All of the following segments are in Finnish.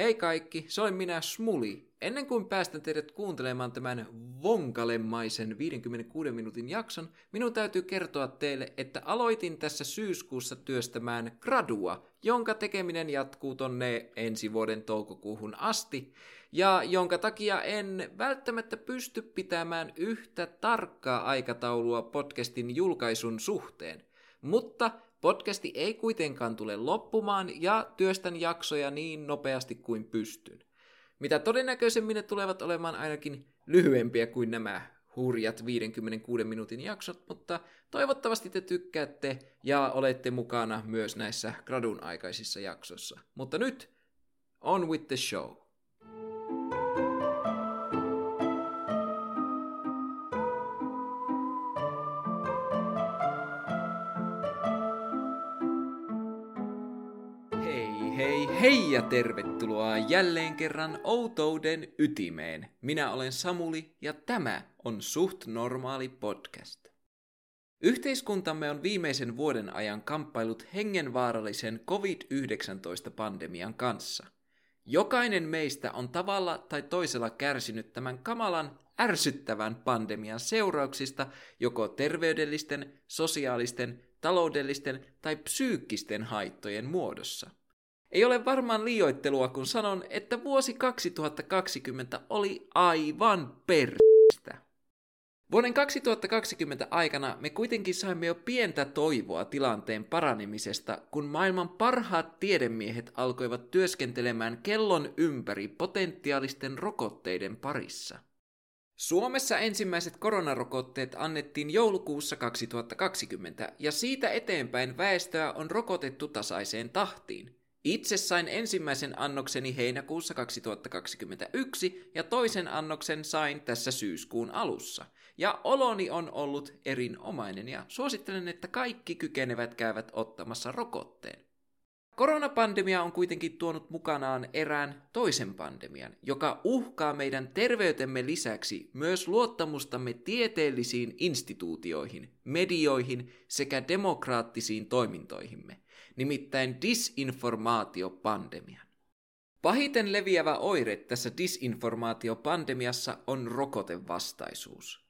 Hei kaikki, se olen minä Samuli. Ennen kuin päästän teidät kuuntelemaan tämän vonkalemmaisen 56 minuutin jakson, minun täytyy kertoa teille, että aloitin tässä syyskuussa työstämään gradua, jonka tekeminen jatkuu tonne ensi vuoden toukokuuhun asti, ja jonka takia en välttämättä pysty pitämään yhtä tarkkaa aikataulua podcastin julkaisun suhteen. Mutta podcasti ei kuitenkaan tule loppumaan ja työstän jaksoja niin nopeasti kuin pystyn. Mitä todennäköisemmin ne tulevat olemaan ainakin lyhyempiä kuin nämä hurjat 56 minuutin jaksot, mutta toivottavasti te tykkäätte ja olette mukana myös näissä gradun aikaisissa jaksoissa. Mutta nyt, on with the show! Hei ja tervetuloa jälleen kerran outouden ytimeen. Minä olen Samuli ja tämä on Suht Normaali podcast. Yhteiskuntamme on viimeisen vuoden ajan kamppailut hengenvaarallisen COVID-19-pandemian kanssa. Jokainen meistä on tavalla tai toisella kärsinyt tämän kamalan, ärsyttävän pandemian seurauksista joko terveydellisten, sosiaalisten, taloudellisten tai psyykkisten haittojen muodossa. Ei ole varmaan liioittelua, kun sanon, että vuosi 2020 oli aivan perstä. Vuoden 2020 aikana me kuitenkin saimme jo pientä toivoa tilanteen paranemisesta, kun maailman parhaat tiedemiehet alkoivat työskentelemään kellon ympäri potentiaalisten rokotteiden parissa. Suomessa ensimmäiset koronarokotteet annettiin joulukuussa 2020, ja siitä eteenpäin väestöä on rokotettu tasaiseen tahtiin. Itse sain ensimmäisen annokseni heinäkuussa 2021 ja toisen annoksen sain tässä syyskuun alussa. Ja oloni on ollut erinomainen ja suosittelen, että kaikki kykenevät käyvät ottamassa rokotteen. Koronapandemia on kuitenkin tuonut mukanaan erään toisen pandemian, joka uhkaa meidän terveytemme lisäksi myös luottamustamme tieteellisiin instituutioihin, medioihin sekä demokraattisiin toimintoihimme, nimittäin disinformaatiopandemian. Pahiten leviävä oire tässä disinformaatiopandemiassa on rokotevastaisuus.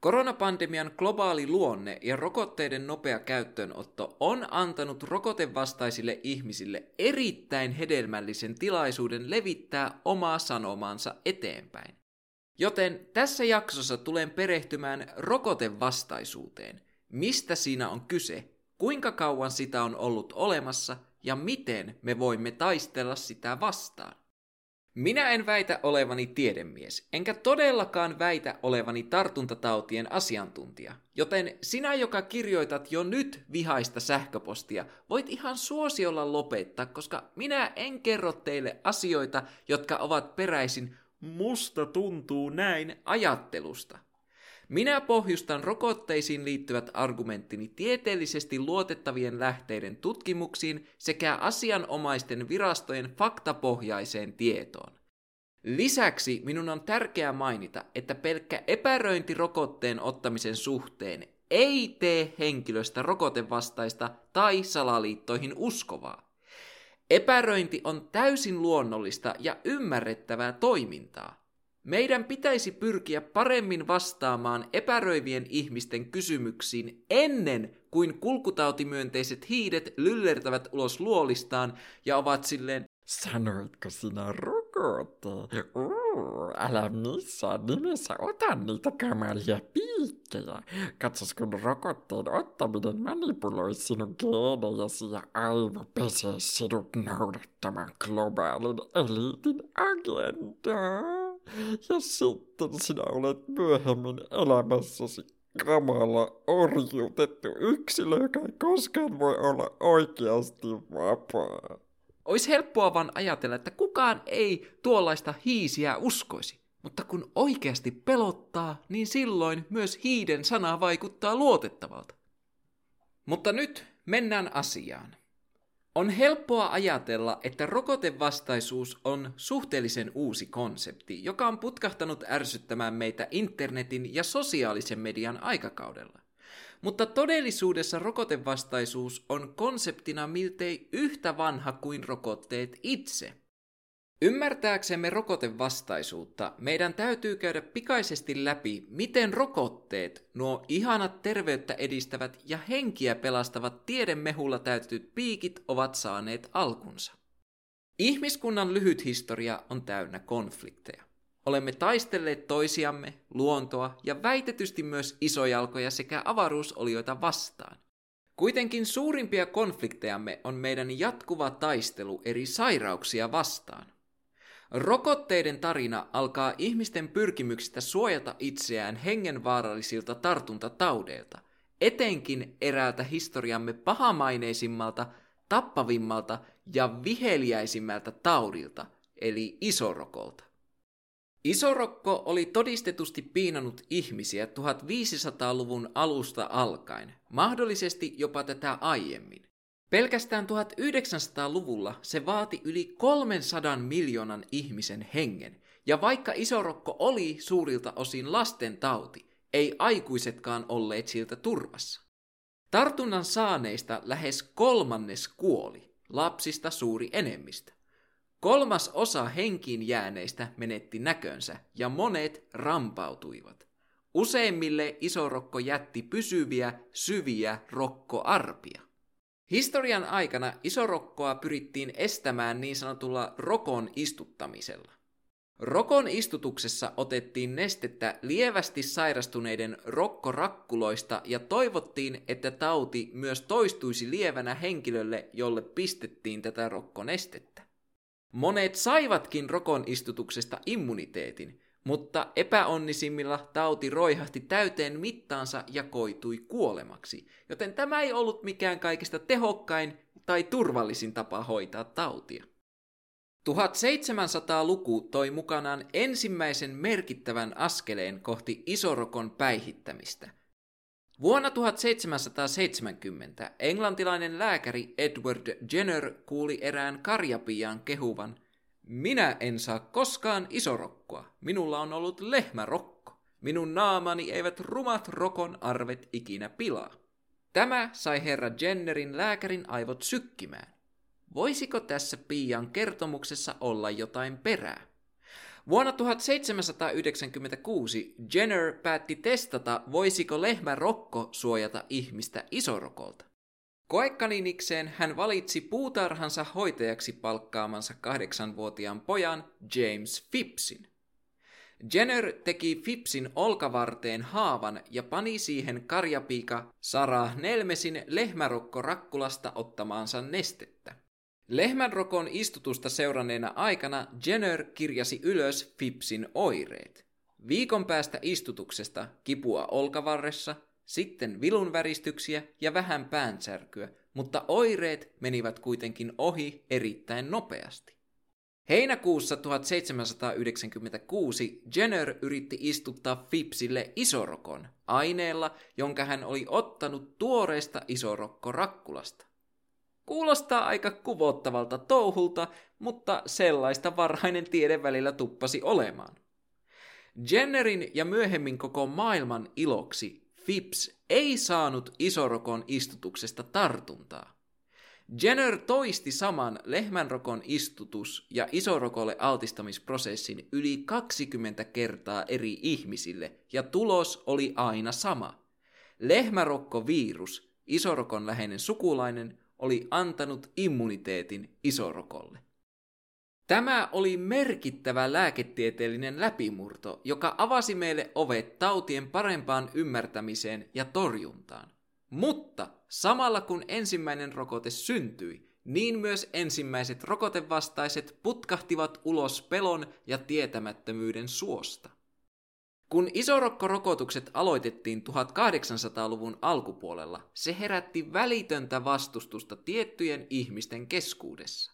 Koronapandemian globaali luonne ja rokotteiden nopea käyttöönotto on antanut rokotevastaisille ihmisille erittäin hedelmällisen tilaisuuden levittää omaa sanomaansa eteenpäin. Joten tässä jaksossa tulen perehtymään rokotevastaisuuteen, mistä siinä on kyse, kuinka kauan sitä on ollut olemassa ja miten me voimme taistella sitä vastaan. Minä en väitä olevani tiedemies, enkä todellakaan väitä olevani tartuntatautien asiantuntija, joten sinä, joka kirjoitat jo nyt vihaista sähköpostia, voit ihan suosiolla lopettaa, koska minä en kerro teille asioita, jotka ovat peräisin musta tuntuu näin ajattelusta. Minä pohjustan rokotteisiin liittyvät argumenttini tieteellisesti luotettavien lähteiden tutkimuksiin sekä asianomaisten virastojen faktapohjaiseen tietoon. Lisäksi minun on tärkeää mainita, että pelkkä epäröinti rokotteen ottamisen suhteen ei tee henkilöstä rokotevastaista tai salaliittoihin uskovaa. Epäröinti on täysin luonnollista ja ymmärrettävää toimintaa. Meidän pitäisi pyrkiä paremmin vastaamaan epäröivien ihmisten kysymyksiin ennen kuin kulkutautimyönteiset hiidet lyllertävät ulos luolistaan ja ovat silleen sanoitko sinä rokote? Älä missään nimessä ota niitä kamalia piikkejä. Katsos kun rokotteen ottaminen manipuloi sinun geenejäsi ja aivo pesee sinut noudattamaan globaalin eliitin agendaa. Ja sitten sinä olet myöhemmin elämässäsi kamala orjuutettu yksilö, joka ei koskaan voi olla oikeasti vapaa. Olisi helppoa vaan ajatella, että kukaan ei tuollaista hiisiä uskoisi. Mutta kun oikeasti pelottaa, niin silloin myös hiiden sana vaikuttaa luotettavalta. Mutta nyt mennään asiaan. On helppoa ajatella, että rokotevastaisuus on suhteellisen uusi konsepti, joka on putkahtanut ärsyttämään meitä internetin ja sosiaalisen median aikakaudella. Mutta todellisuudessa rokotevastaisuus on konseptina miltei yhtä vanha kuin rokotteet itse. Ymmärtääksemme rokotevastaisuutta, meidän täytyy käydä pikaisesti läpi, miten rokotteet, nuo ihanat terveyttä edistävät ja henkiä pelastavat tiedemehulla täytetyt piikit ovat saaneet alkunsa. Ihmiskunnan lyhyt historia on täynnä konflikteja. Olemme taistelleet toisiamme, luontoa ja väitetysti myös isojalkoja sekä avaruusolioita vastaan. Kuitenkin suurimpia konfliktejamme on meidän jatkuva taistelu eri sairauksia vastaan. Rokotteiden tarina alkaa ihmisten pyrkimyksistä suojata itseään hengenvaarallisilta tartuntataudeilta, etenkin eräältä historiamme pahamaineisimmalta, tappavimmalta ja viheliäisimmältä taudilta, eli isorokolta. Isorokko oli todistetusti piinannut ihmisiä 1500-luvun alusta alkaen, mahdollisesti jopa tätä aiemmin. Pelkästään 1900-luvulla se vaati yli 300 miljoonan ihmisen hengen, ja vaikka isorokko oli suurilta osin lasten tauti, ei aikuisetkaan olleet siltä turvassa. Tartunnan saaneista lähes 1/3 kuoli, lapsista suuri enemmistö. 1/3 henkiin jääneistä menetti näkönsä ja monet rampautuivat. Useimmille isorokko jätti pysyviä, syviä rokkoarpia. Historian aikana isorokkoa pyrittiin estämään niin sanotulla rokon istuttamisella. Rokon istutuksessa otettiin nestettä lievästi sairastuneiden rokkorakkuloista ja toivottiin, että tauti myös toistuisi lievänä henkilölle, jolle pistettiin tätä rokkonestettä. Monet saivatkin rokon istutuksesta immuniteetin, mutta epäonnisimmilla tauti roihahti täyteen mittaansa ja koitui kuolemaksi, joten tämä ei ollut mikään kaikista tehokkain tai turvallisin tapa hoitaa tautia. 1700-luku toi mukanaan ensimmäisen merkittävän askeleen kohti isorokon päihittämistä. Vuonna 1770 englantilainen lääkäri Edward Jenner kuuli erään karjapiian kehuvan, "Minä en saa koskaan isorokkoa, minulla on ollut lehmärokko, minun naamani eivät rumat rokon arvet ikinä pilaa." Tämä sai herra Jennerin lääkärin aivot sykkimään. Voisiko tässä piian kertomuksessa olla jotain perää? Vuonna 1796 Jenner päätti testata, voisiko lehmärokko suojata ihmistä isorokolta. Koekaninikseen hän valitsi puutarhansa hoitajaksi palkkaamansa 8-vuotiaan pojan James Phippsin. Jenner teki Phippsin olkavarteen haavan ja pani siihen karjapiika Sarah Nelmesin lehmärokkorakkulasta ottamaansa nestettä. Lehmänrokon istutusta seuranneena aikana Jenner kirjasi ylös Phippsin oireet. Viikon päästä istutuksesta kipua olkavarressa, sitten vilunväristyksiä ja vähän päänsärkyä, mutta oireet menivät kuitenkin ohi erittäin nopeasti. Heinäkuussa 1796 Jenner yritti istuttaa Phippsille isorokon aineella, jonka hän oli ottanut tuoreesta isorokkorakkulasta. Kuulostaa aika kuvottavalta touhulta, mutta sellaista varhainen tiede välillä tuppasi olemaan. Jennerin ja myöhemmin koko maailman iloksi Phipps ei saanut isorokon istutuksesta tartuntaa. Jenner toisti saman lehmänrokon istutus- ja isorokolle altistamisprosessin yli 20 kertaa eri ihmisille, ja tulos oli aina sama. Lehmärokkovirus, isorokon läheinen sukulainen, oli antanut immuniteetin isorokolle. Tämä oli merkittävä lääketieteellinen läpimurto, joka avasi meille ovet tautien parempaan ymmärtämiseen ja torjuntaan. Mutta samalla kun ensimmäinen rokote syntyi, niin myös ensimmäiset rokotevastaiset putkahtivat ulos pelon ja tietämättömyyden suosta. Kun isorokkorokotukset aloitettiin 1800-luvun alkupuolella, se herätti välitöntä vastustusta tiettyjen ihmisten keskuudessa.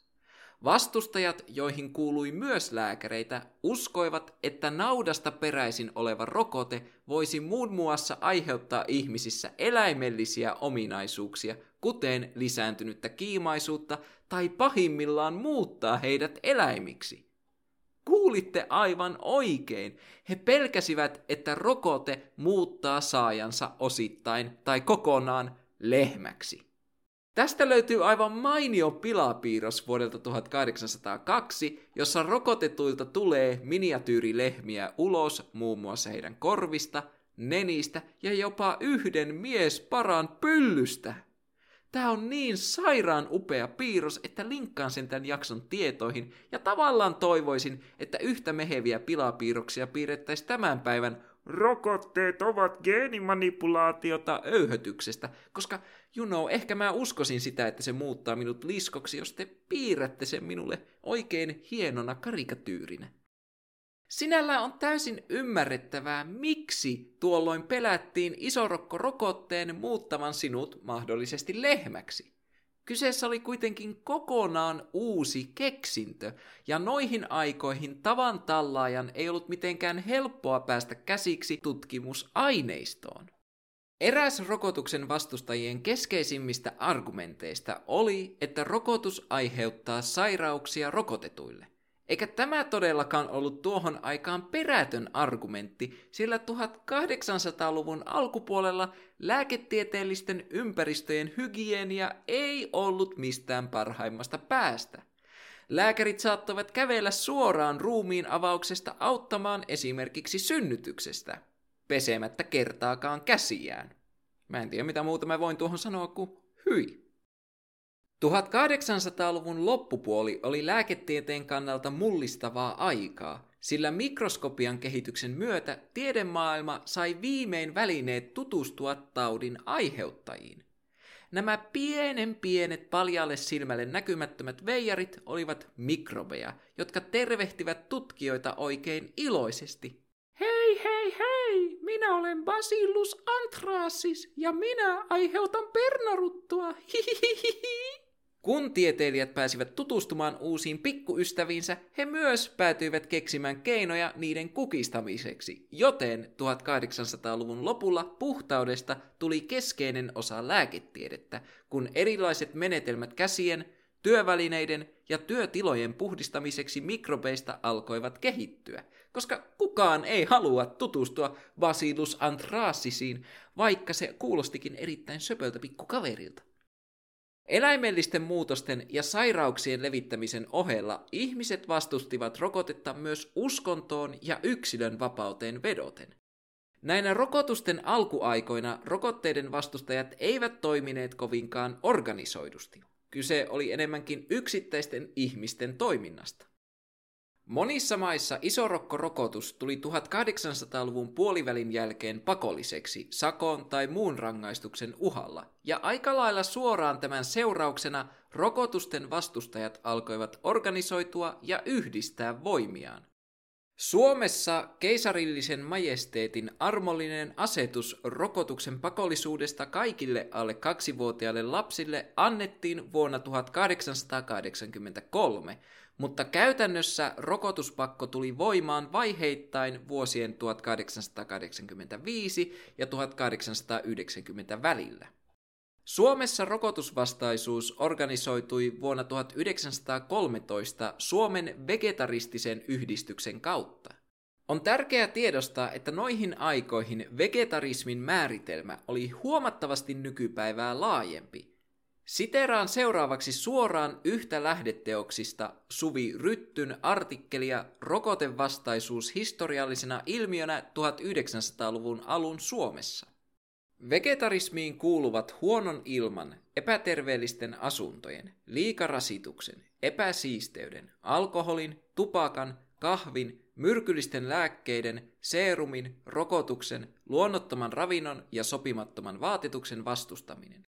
Vastustajat, joihin kuului myös lääkäreitä, uskoivat, että naudasta peräisin oleva rokote voisi muun muassa aiheuttaa ihmisissä eläimellisiä ominaisuuksia, kuten lisääntynyttä kiimaisuutta, tai pahimmillaan muuttaa heidät eläimiksi. Kuulitte aivan oikein. He pelkäsivät, että rokote muuttaa saajansa osittain tai kokonaan lehmäksi. Tästä löytyy aivan mainio pilapiirros vuodelta 1802, jossa rokotetuilta tulee miniatyyrilehmiä ulos muun muassa heidän korvista, nenistä ja jopa yhden miesparan pyllystä. Tää on niin sairaan upea piirros, että linkkaan sen tämän jakson tietoihin ja tavallaan toivoisin, että yhtä meheviä pilapiirroksia piirrettäisiin tämän päivän rokotteet ovat geenimanipulaatiota öyhötyksestä, koska ehkä mä uskoisin sitä, että se muuttaa minut liskoksi, jos te piirrätte sen minulle oikein hienona karikatyyrinä. Sinällään on täysin ymmärrettävää, miksi tuolloin pelättiin isorokkorokotteen muuttavan sinut mahdollisesti lehmäksi. Kyseessä oli kuitenkin kokonaan uusi keksintö, ja noihin aikoihin tavan tallaajan ei ollut mitenkään helppoa päästä käsiksi tutkimusaineistoon. Eräs rokotuksen vastustajien keskeisimmistä argumenteista oli, että rokotus aiheuttaa sairauksia rokotetuille. Eikä tämä todellakaan ollut tuohon aikaan perätön argumentti, sillä 1800-luvun alkupuolella lääketieteellisten ympäristöjen hygienia ei ollut mistään parhaimmasta päästä. Lääkärit saattoivat kävellä suoraan ruumiin avauksesta auttamaan esimerkiksi synnytyksestä, pesemättä kertaakaan käsiään. Mä en tiedä mitä muuta mä voin tuohon sanoa kuin hyi. 1800-luvun loppupuoli oli lääketieteen kannalta mullistavaa aikaa, sillä mikroskopian kehityksen myötä tiedemaailma sai viimein välineet tutustua taudin aiheuttajiin. Nämä pienet paljalle silmälle näkymättömät veijarit olivat mikrobeja, jotka tervehtivät tutkijoita oikein iloisesti. Hei! Minä olen Bacillus anthracis ja minä aiheutan pernaruttua. Hihihihi. Kun tieteilijät pääsivät tutustumaan uusiin pikkuystäviinsä, he myös päätyivät keksimään keinoja niiden kukistamiseksi, joten 1800-luvun lopulla puhtaudesta tuli keskeinen osa lääketiedettä, kun erilaiset menetelmät käsien, työvälineiden ja työtilojen puhdistamiseksi mikrobeista alkoivat kehittyä, koska kukaan ei halua tutustua Bacillus anthracisiin, vaikka se kuulostikin erittäin söpöltä pikkukaverilta. Eläimellisten muutosten ja sairauksien levittämisen ohella ihmiset vastustivat rokotetta myös uskontoon ja yksilön vapauteen vedoten. Näinä rokotusten alkuaikoina rokotteiden vastustajat eivät toimineet kovinkaan organisoidusti. Kyse oli enemmänkin yksittäisten ihmisten toiminnasta. Monissa maissa isorokkorokotus tuli 1800-luvun puolivälin jälkeen pakolliseksi sakon tai muun rangaistuksen uhalla, ja aika lailla suoraan tämän seurauksena rokotusten vastustajat alkoivat organisoitua ja yhdistää voimiaan. Suomessa keisarillisen majesteetin armollinen asetus rokotuksen pakollisuudesta kaikille alle 2-vuotiaille lapsille annettiin vuonna 1883, mutta käytännössä rokotuspakko tuli voimaan vaiheittain vuosien 1885 ja 1890 välillä. Suomessa rokotusvastaisuus organisoitui vuonna 1913 Suomen vegetaristisen yhdistyksen kautta. On tärkeää tiedostaa, että noihin aikoihin vegetarismin määritelmä oli huomattavasti nykypäivää laajempi. Siteraan seuraavaksi suoraan yhtä lähdeteoksista Suvi Ryttyn artikkelia Rokotevastaisuus historiallisena ilmiönä 1900-luvun alun Suomessa. Vegetarismiin kuuluvat huonon ilman, epäterveellisten asuntojen, liikarasituksen, epäsiisteyden, alkoholin, tupakan, kahvin, myrkyllisten lääkkeiden, seerumin, rokotuksen, luonnottoman ravinnon ja sopimattoman vaatetuksen vastustaminen.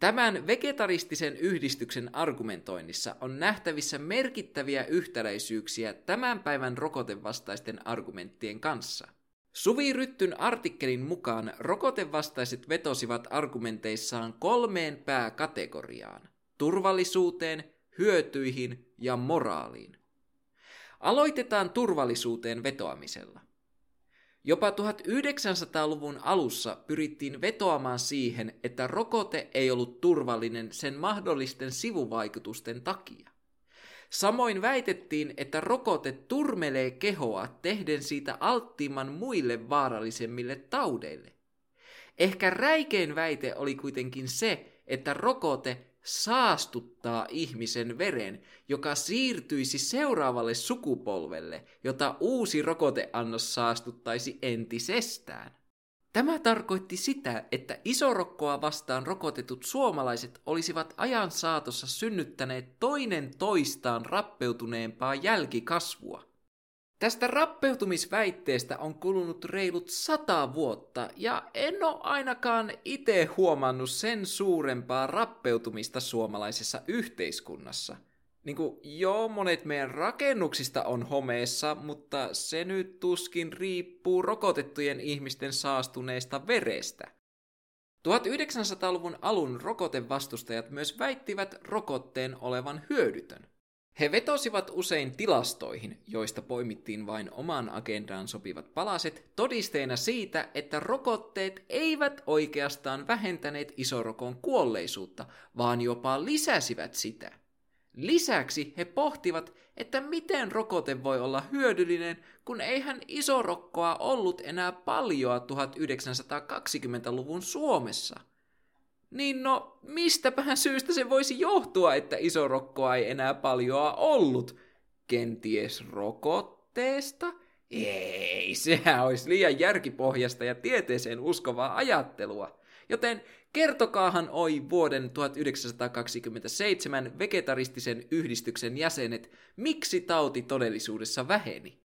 Tämän vegetaristisen yhdistyksen argumentoinnissa on nähtävissä merkittäviä yhtäläisyyksiä tämän päivän rokotevastaisten argumenttien kanssa. Suvi Ryttyn artikkelin mukaan rokotevastaiset vetosivat argumenteissaan 3 pääkategoriaan: turvallisuuteen, hyötyihin ja moraaliin. Aloitetaan turvallisuuteen vetoamisella. Jopa 1900-luvun alussa pyrittiin vetoamaan siihen, että rokote ei ollut turvallinen sen mahdollisten sivuvaikutusten takia. Samoin väitettiin, että rokote turmelee kehoa tehden siitä alttiimman muille vaarallisemmille taudeille. Ehkä räikein väite oli kuitenkin se, että rokote saastuttaa ihmisen veren, joka siirtyisi seuraavalle sukupolvelle, jota uusi rokoteannos saastuttaisi entisestään. Tämä tarkoitti sitä, että isorokkoa vastaan rokotetut suomalaiset olisivat ajan saatossa synnyttäneet toinen toistaan rappeutuneempaa jälkikasvua. Tästä rappeutumisväitteestä on kulunut reilut 100 vuotta, ja en ole ainakaan itse huomannut sen suurempaa rappeutumista suomalaisessa yhteiskunnassa. Niinku, joo, monet meidän rakennuksista on homeessa, mutta se nyt tuskin riippuu rokotettujen ihmisten saastuneesta verestä. 1900-luvun alun rokotevastustajat myös väittivät rokotteen olevan hyödytön. He vetosivat usein tilastoihin, joista poimittiin vain omaan agendaan sopivat palaset, todisteena siitä, että rokotteet eivät oikeastaan vähentäneet isorokon kuolleisuutta, vaan jopa lisäsivät sitä. Lisäksi he pohtivat, että miten rokote voi olla hyödyllinen, kun eihän isorokkoa ollut enää paljoa 1920-luvun Suomessa. Niin no, mistäpähän syystä se voisi johtua, että isorokkoa ei enää paljoa ollut? Kenties rokotteesta? Ei, sehän olisi liian järkipohjasta ja tieteeseen uskovaa ajattelua. Joten kertokaahan oi vuoden 1927 vegetaristisen yhdistyksen jäsenet, miksi tauti todellisuudessa väheni.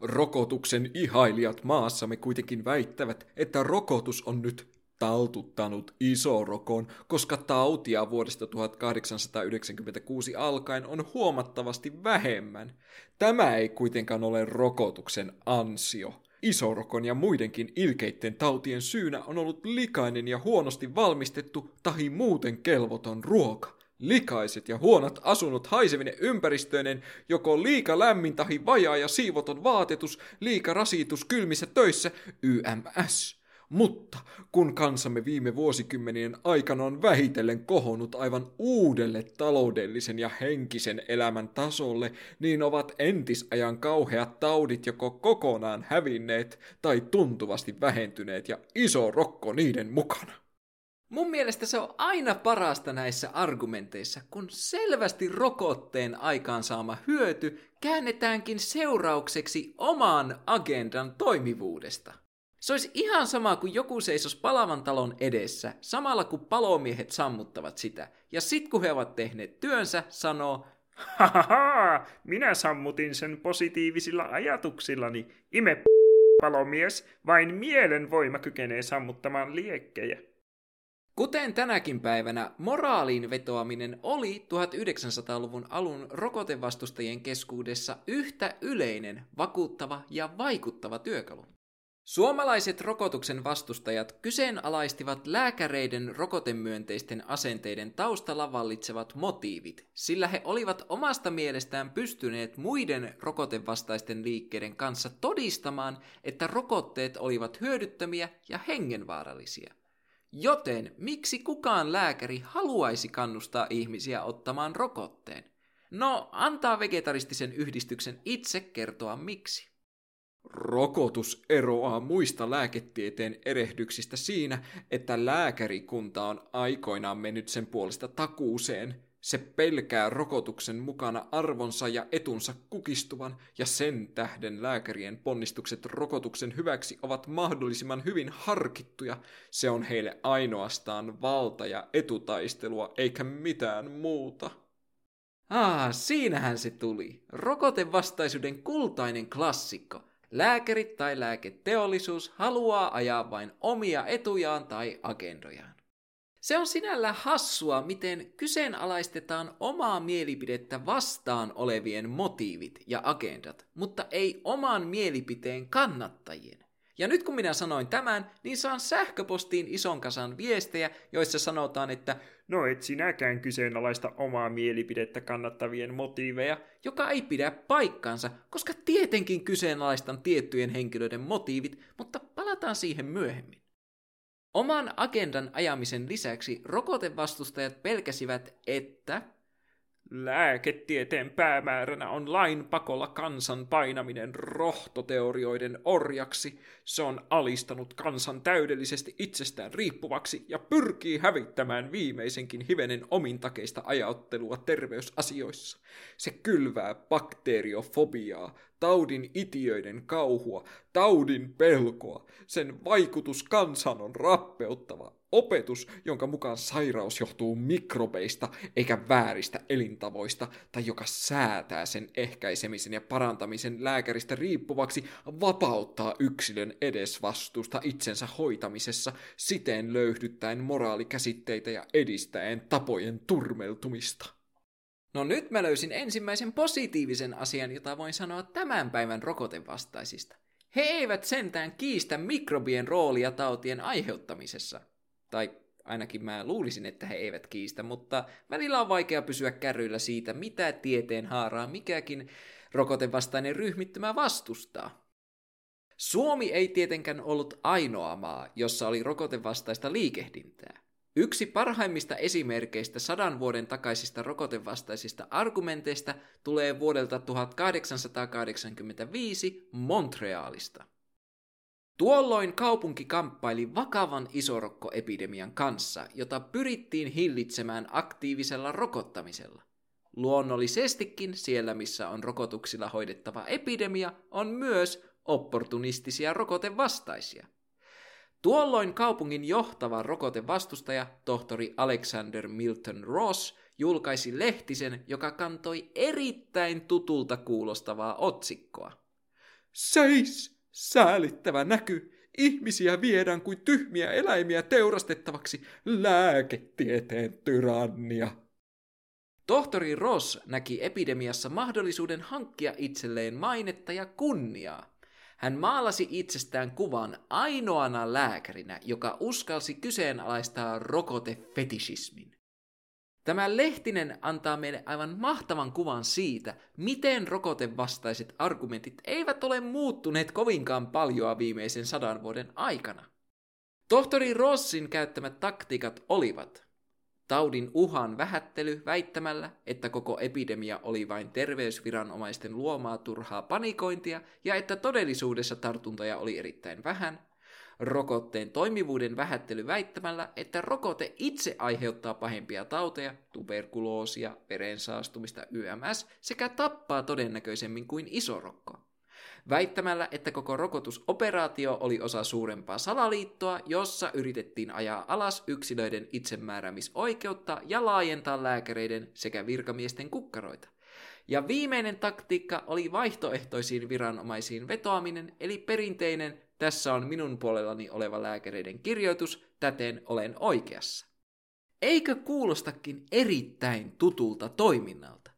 Rokotuksen ihailijat maassamme kuitenkin väittävät, että rokotus on nyt taltuttanut isorokon, koska tautia vuodesta 1896 alkaen on huomattavasti vähemmän. Tämä ei kuitenkaan ole rokotuksen ansio. Isorokon ja muidenkin ilkeitten tautien syynä on ollut likainen ja huonosti valmistettu tahi muuten kelvoton ruoka. Likaiset ja huonot asunnot haisevine ympäristöinen, joko liika lämmin tahi vajaa ja siivoton vaatetus, liika rasitus kylmissä töissä, YMS. Mutta kun kansamme viime vuosikymmenien aikana on vähitellen kohonnut aivan uudelle taloudellisen ja henkisen elämän tasolle, niin ovat entisajan kauheat taudit joko kokonaan hävinneet tai tuntuvasti vähentyneet ja iso rokko niiden mukana. Mun mielestä se on aina parasta näissä argumenteissa, kun selvästi rokotteen aikaansaama hyöty käännetäänkin seuraukseksi oman agendan toimivuudesta. Se olisi ihan sama kuin joku seisos palavan talon edessä, samalla kun palomiehet sammuttavat sitä. Ja sit kun he ovat tehneet työnsä, sanoo, hahaha, minä sammutin sen positiivisilla ajatuksillani. Ime palomies, vain mielen voima kykenee sammuttamaan liekkejä. Kuten tänäkin päivänä, moraaliin vetoaminen oli 1900-luvun alun rokotevastustajien keskuudessa yhtä yleinen, vakuuttava ja vaikuttava työkalu. Suomalaiset rokotuksen vastustajat kyseenalaistivat lääkäreiden rokotemyönteisten asenteiden taustalla vallitsevat motiivit, sillä he olivat omasta mielestään pystyneet muiden rokotevastaisten liikkeiden kanssa todistamaan, että rokotteet olivat hyödyttömiä ja hengenvaarallisia. Joten miksi kukaan lääkäri haluaisi kannustaa ihmisiä ottamaan rokotteen? No, antaa vegetaristisen yhdistyksen itse kertoa miksi. Rokotus eroaa muista lääketieteen erehdyksistä siinä, että lääkärikunta on aikoinaan mennyt sen puolesta takuuseen. Se pelkää rokotuksen mukana arvonsa ja etunsa kukistuvan, ja sen tähden lääkärien ponnistukset rokotuksen hyväksi ovat mahdollisimman hyvin harkittuja. Se on heille ainoastaan valta- ja etutaistelua, eikä mitään muuta. Siinähän se tuli. Rokotevastaisuuden kultainen klassikko. Lääkärit tai lääketeollisuus haluaa ajaa vain omia etujaan tai agendojaan. Se on sinällään hassua, miten kyseenalaistetaan omaa mielipidettä vastaan olevien motiivit ja agendat, mutta ei oman mielipiteen kannattajien. Ja nyt kun minä sanoin tämän, niin saan sähköpostiin ison kasan viestejä, joissa sanotaan, että no et sinäkään kyseenalaista omaa mielipidettä kannattavien motiiveja, joka ei pidä paikkaansa, koska tietenkin kyseenalaistan tiettyjen henkilöiden motiivit, mutta palataan siihen myöhemmin. Oman agendan ajamisen lisäksi rokotevastustajat pelkäsivät, että Lääketieteen päämääränä on lain pakolla kansan painaminen rohtoteorioiden orjaksi. Se on alistanut kansan täydellisesti itsestään riippuvaksi ja pyrkii hävittämään viimeisenkin hivenen omintakeista ajattelua terveysasioissa. Se kylvää bakteeriofobiaa, taudin itiöiden kauhua, taudin pelkoa. Sen vaikutus kansaan on rappeuttava. Opetus, jonka mukaan sairaus johtuu mikrobeista eikä vääristä elintavoista, tai joka säätää sen ehkäisemisen ja parantamisen lääkäristä riippuvaksi, vapauttaa yksilön edesvastuusta itsensä hoitamisessa, siten löydyttäen moraalikäsitteitä ja edistäen tapojen turmeltumista. No nyt mä löysin ensimmäisen positiivisen asian, jota voin sanoa tämän päivän rokotevastaisista. He eivät sentään kiistä mikrobien roolia tautien aiheuttamisessa. Tai ainakin mä luulisin, että he eivät kiistä, mutta välillä on vaikea pysyä kärryillä siitä, mitä tieteen haaraa mikäkin rokotevastainen ryhmittymä vastustaa. Suomi ei tietenkään ollut ainoa maa, jossa oli rokotevastaista liikehdintää. Yksi parhaimmista esimerkkeistä 100 vuoden takaisista rokotevastaisista argumenteista tulee vuodelta 1885 Montrealista. Tuolloin kaupunki kamppaili vakavan isorokkoepidemian kanssa, jota pyrittiin hillitsemään aktiivisella rokottamisella. Luonnollisestikin siellä, missä on rokotuksilla hoidettava epidemia, on myös opportunistisia rokotevastaisia. Tuolloin kaupungin johtava rokotevastustaja, tohtori Alexander Milton Ross, julkaisi lehtisen, joka kantoi erittäin tutulta kuulostavaa otsikkoa. Seis! Säälittävä näky. Ihmisiä viedään kuin tyhmiä eläimiä teurastettavaksi. Lääketieteen tyrannia. Tohtori Ross näki epidemiassa mahdollisuuden hankkia itselleen mainetta ja kunniaa. Hän maalasi itsestään kuvan ainoana lääkärinä, joka uskalsi kyseenalaistaa rokotefetishismin. Tämä lehtinen antaa meille aivan mahtavan kuvan siitä, miten rokotevastaiset argumentit eivät ole muuttuneet kovinkaan paljoa viimeisen 100 vuoden aikana. Tohtori Rossin käyttämät taktiikat olivat taudin uhan vähättely väittämällä, että koko epidemia oli vain terveysviranomaisten luomaa turhaa panikointia ja että todellisuudessa tartuntoja oli erittäin vähän. Rokotteen toimivuuden vähättely väittämällä, että rokote itse aiheuttaa pahempia tauteja, tuberkuloosia, verensaastumista YMS sekä tappaa todennäköisemmin kuin isorokko. Väittämällä, että koko rokotusoperaatio oli osa suurempaa salaliittoa, jossa yritettiin ajaa alas yksilöiden itsemääräämisoikeutta ja laajentaa lääkäreiden sekä virkamiesten kukkaroita. Ja viimeinen taktiikka oli vaihtoehtoisiin viranomaisiin vetoaminen, eli perinteinen tässä on minun puolellani oleva lääkäreiden kirjoitus, täten olen oikeassa. Eikö kuulostakin erittäin tutulta toiminnalta?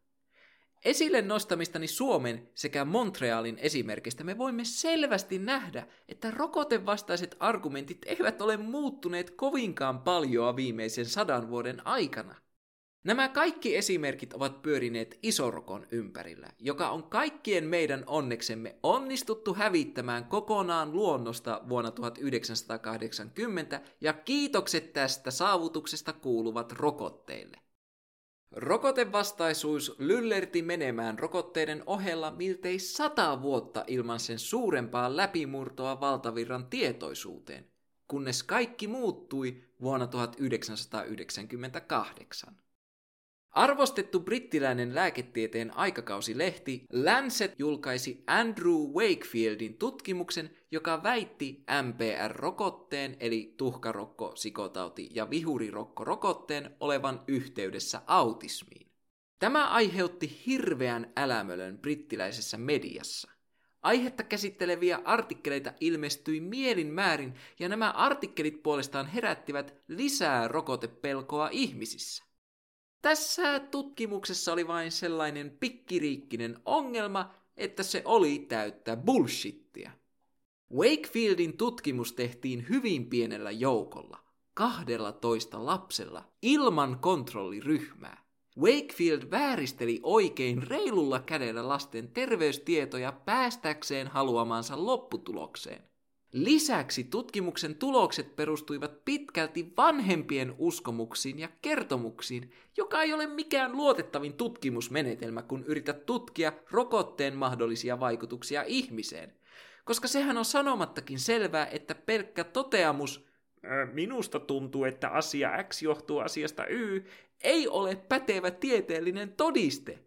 Esille nostamistani Suomen sekä Montrealin esimerkistä me voimme selvästi nähdä, että rokotevastaiset argumentit eivät ole muuttuneet kovinkaan paljoa viimeisen 100 vuoden aikana. Nämä kaikki esimerkit ovat pyörineet isorokon ympärillä, joka on kaikkien meidän onneksemme onnistuttu hävittämään kokonaan luonnosta vuonna 1980, ja kiitokset tästä saavutuksesta kuuluvat rokotteille. Rokotevastaisuus lyllerti menemään rokotteiden ohella miltei 100 vuotta ilman sen suurempaa läpimurtoa valtavirran tietoisuuteen, kunnes kaikki muuttui vuonna 1998. Arvostettu brittiläinen lääketieteen aikakausilehti Lancet julkaisi Andrew Wakefieldin tutkimuksen, joka väitti MPR-rokotteen eli tuhkarokko, sikotauti ja vihurirokko-rokotteen olevan yhteydessä autismiin. Tämä aiheutti hirveän älämölön brittiläisessä mediassa. Aihetta käsitteleviä artikkeleita ilmestyi mielin määrin ja nämä artikkelit puolestaan herättivät lisää rokotepelkoa ihmisissä. Tässä tutkimuksessa oli vain sellainen pikkiriikkinen ongelma, että se oli täyttä bullshittia. Wakefieldin tutkimus tehtiin hyvin pienellä joukolla, 12 lapsella, ilman kontrolliryhmää. Wakefield vääristeli oikein reilulla kädellä lasten terveystietoja päästäkseen haluamansa lopputulokseen. Lisäksi tutkimuksen tulokset perustuivat pitkälti vanhempien uskomuksiin ja kertomuksiin, joka ei ole mikään luotettavin tutkimusmenetelmä, kun yrität tutkia rokotteen mahdollisia vaikutuksia ihmiseen. Koska sehän on sanomattakin selvää, että pelkkä toteamus "minusta tuntuu, että asia X johtuu asiasta Y" ei ole pätevä tieteellinen todiste.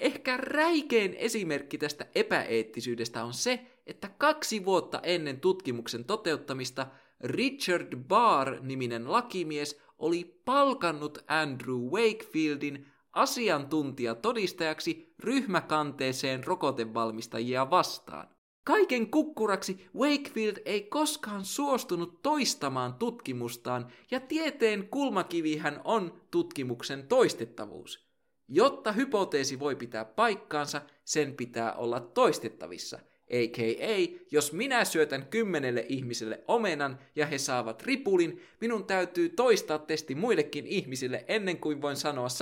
Ehkä räikein esimerkki tästä epäeettisyydestä on se, että 2 vuotta ennen tutkimuksen toteuttamista Richard Barr-niminen lakimies oli palkannut Andrew Wakefieldin asiantuntijatodistajaksi ryhmäkanteeseen rokotevalmistajia vastaan. Kaiken kukkuraksi Wakefield ei koskaan suostunut toistamaan tutkimustaan, ja tieteen kulmakivihän on tutkimuksen toistettavuus. Jotta hypoteesi voi pitää paikkaansa, sen pitää olla toistettavissa. A.k.a. jos minä syötän 10 ihmiselle omenan ja he saavat ripulin, minun täytyy toistaa testi muillekin ihmisille ennen kuin voin sanoa 100%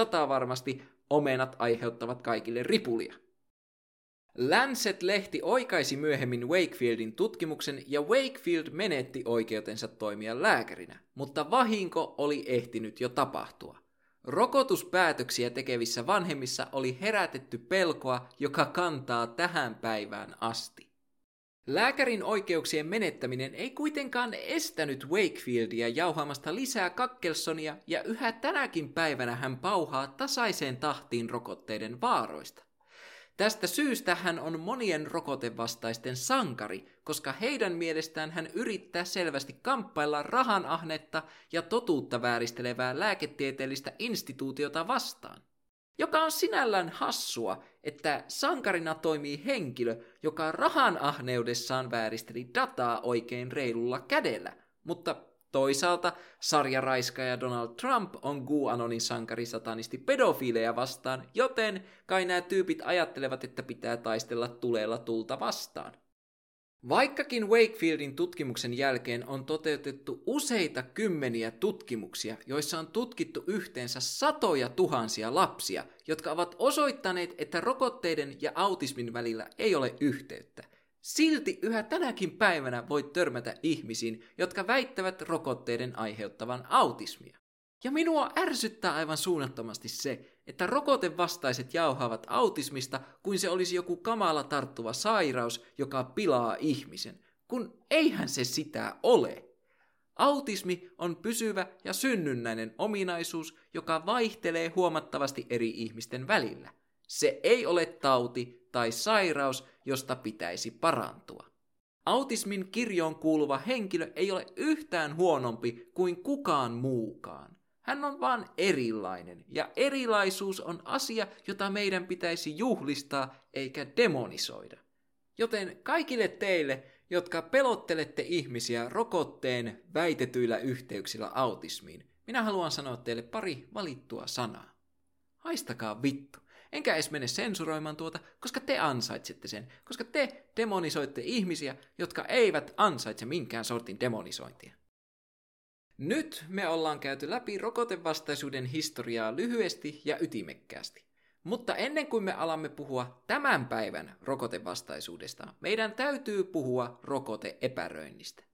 omenat aiheuttavat kaikille ripulia. Lancet-lehti oikaisi myöhemmin Wakefieldin tutkimuksen ja Wakefield menetti oikeutensa toimia lääkärinä, mutta vahinko oli ehtinyt jo tapahtua. Rokotuspäätöksiä tekevissä vanhemmissa oli herätetty pelkoa, joka kantaa tähän päivään asti. Lääkärin oikeuksien menettäminen ei kuitenkaan estänyt Wakefieldia jauhaamasta lisää kakkelsonia, ja yhä tänäkin päivänä hän pauhaa tasaiseen tahtiin rokotteiden vaaroista. Tästä syystä hän on monien rokotevastaisten sankari, koska heidän mielestään hän yrittää selvästi kamppailla rahanahnetta ja totuutta vääristelevää lääketieteellistä instituutiota vastaan. Joka on sinällään hassua, että sankarina toimii henkilö, joka rahanahneudessaan vääristeli dataa oikein reilulla kädellä, mutta toisaalta sarjaraiskaaja Donald Trump on QAnonin sankarisatanisti pedofiileja vastaan, joten kai nämä tyypit ajattelevat, että pitää taistella tuleella tulta vastaan. Vaikkakin Wakefieldin tutkimuksen jälkeen on toteutettu useita kymmeniä tutkimuksia, joissa on tutkittu yhteensä 100,000 lapsia, jotka ovat osoittaneet, että rokotteiden ja autismin välillä ei ole yhteyttä. Silti yhä tänäkin päivänä voit törmätä ihmisiin, jotka väittävät rokotteiden aiheuttavan autismia. Ja minua ärsyttää aivan suunnattomasti se, että rokotevastaiset jauhaavat autismista kuin se olisi joku kamala tarttuva sairaus, joka pilaa ihmisen, kun eihän se sitä ole. Autismi on pysyvä ja synnynnäinen ominaisuus, joka vaihtelee huomattavasti eri ihmisten välillä. Se ei ole tauti tai sairaus, josta pitäisi parantua. Autismin kirjoon kuuluva henkilö ei ole yhtään huonompi kuin kukaan muukaan. Hän on vaan erilainen, ja erilaisuus on asia, jota meidän pitäisi juhlistaa eikä demonisoida. Joten kaikille teille, jotka pelottelette ihmisiä rokotteen väitetyillä yhteyksillä autismiin, minä haluan sanoa teille pari valittua sanaa. Haistakaa vittu. Enkä edes mene sensuroimaan tuota, koska te ansaitsette sen, koska te demonisoitte ihmisiä, jotka eivät ansaitse minkään sortin demonisointia. Nyt me ollaan käyty läpi rokotevastaisuuden historiaa lyhyesti ja ytimekkäästi. Mutta ennen kuin me alamme puhua tämän päivän rokotevastaisuudesta, meidän täytyy puhua rokote-epäröinnistä.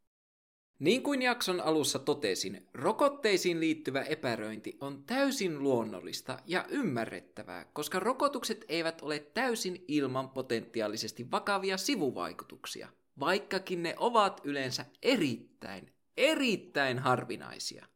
Niin kuin jakson alussa totesin, rokotteisiin liittyvä epäröinti on täysin luonnollista ja ymmärrettävää, koska rokotukset eivät ole täysin ilman potentiaalisesti vakavia sivuvaikutuksia, vaikkakin ne ovat yleensä erittäin harvinaisia.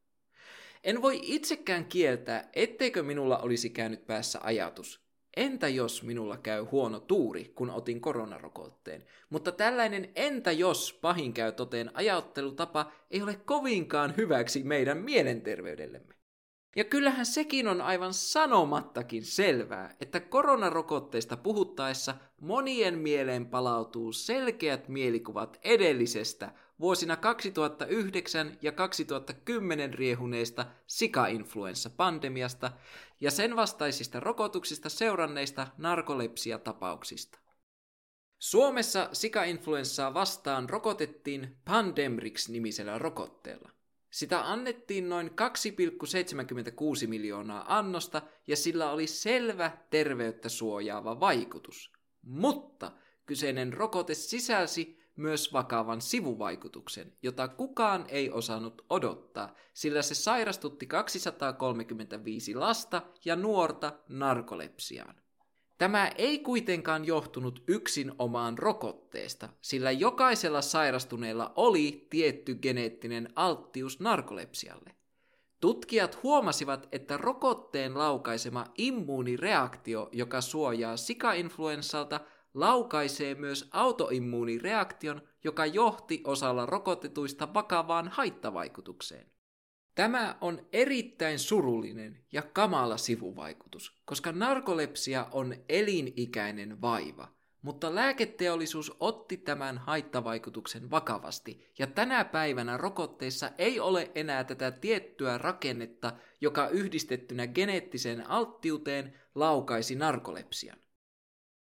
En voi itsekään kieltää, etteikö minulla olisi käynyt päässä ajatus: entä jos minulla käy huono tuuri, kun otin koronarokotteen? Mutta tällainen entä jos pahin käy toteen ajattelutapa ei ole kovinkaan hyväksi meidän mielenterveydellemme. Ja kyllähän sekin on aivan sanomattakin selvää, että koronarokotteista puhuttaessa monien mieleen palautuu selkeät mielikuvat edellisestä vuosina 2009 ja 2010 riehuneesta sikainfluenssapandemiasta ja sen vastaisista rokotuksista seuranneista narkolepsiatapauksista. Suomessa sikainfluenssaa vastaan rokotettiin Pandemrix-nimisellä rokotteella. Sitä annettiin noin 2,76 miljoonaa annosta ja sillä oli selvä terveyttä suojaava vaikutus. Mutta kyseinen rokote sisälsi myös vakavan sivuvaikutuksen, jota kukaan ei osannut odottaa, sillä se sairastutti 235 lasta ja nuorta narkolepsiaan. Tämä ei kuitenkaan johtunut yksin omaan rokotteesta, sillä jokaisella sairastuneella oli tietty geneettinen alttius narkolepsialle. Tutkijat huomasivat, että rokotteen laukaisema immuunireaktio, joka suojaa sikainfluenssalta, laukaisee myös autoimmuunireaktion, joka johti osalla rokotetuista vakavaan haittavaikutukseen. Tämä on erittäin surullinen ja kamala sivuvaikutus, koska narkolepsia on elinikäinen vaiva, mutta lääketeollisuus otti tämän haittavaikutuksen vakavasti, ja tänä päivänä rokotteissa ei ole enää tätä tiettyä rakennetta, joka yhdistettynä geneettiseen alttiuteen laukaisi narkolepsian.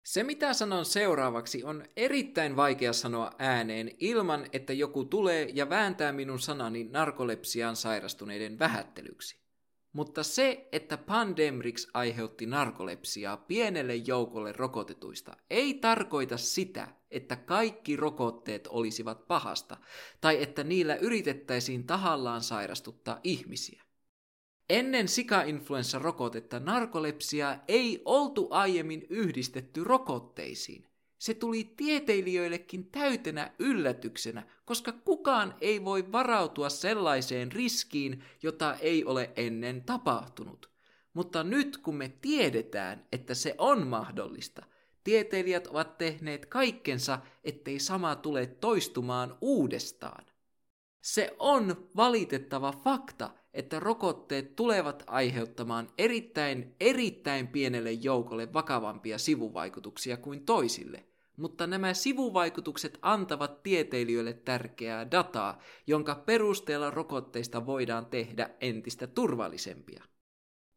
Se, mitä sanon seuraavaksi, on erittäin vaikea sanoa ääneen ilman, että joku tulee ja vääntää minun sanani narkolepsiaan sairastuneiden vähättelyksi. Mutta se, että Pandemrix aiheutti narkolepsiaa pienelle joukolle rokotetuista, ei tarkoita sitä, että kaikki rokotteet olisivat pahasta, tai että niillä yritettäisiin tahallaan sairastuttaa ihmisiä. Ennen sikainfluenssarokotetta narkolepsiaa ei oltu aiemmin yhdistetty rokotteisiin. Se tuli tieteilijöillekin täytenä yllätyksenä, koska kukaan ei voi varautua sellaiseen riskiin, jota ei ole ennen tapahtunut. Mutta nyt kun me tiedetään, että se on mahdollista, tieteilijät ovat tehneet kaikkensa, ettei sama tule toistumaan uudestaan. Se on valitettava fakta, että rokotteet tulevat aiheuttamaan erittäin pienelle joukolle vakavampia sivuvaikutuksia kuin toisille, mutta nämä sivuvaikutukset antavat tieteilijöille tärkeää dataa, jonka perusteella rokotteista voidaan tehdä entistä turvallisempia.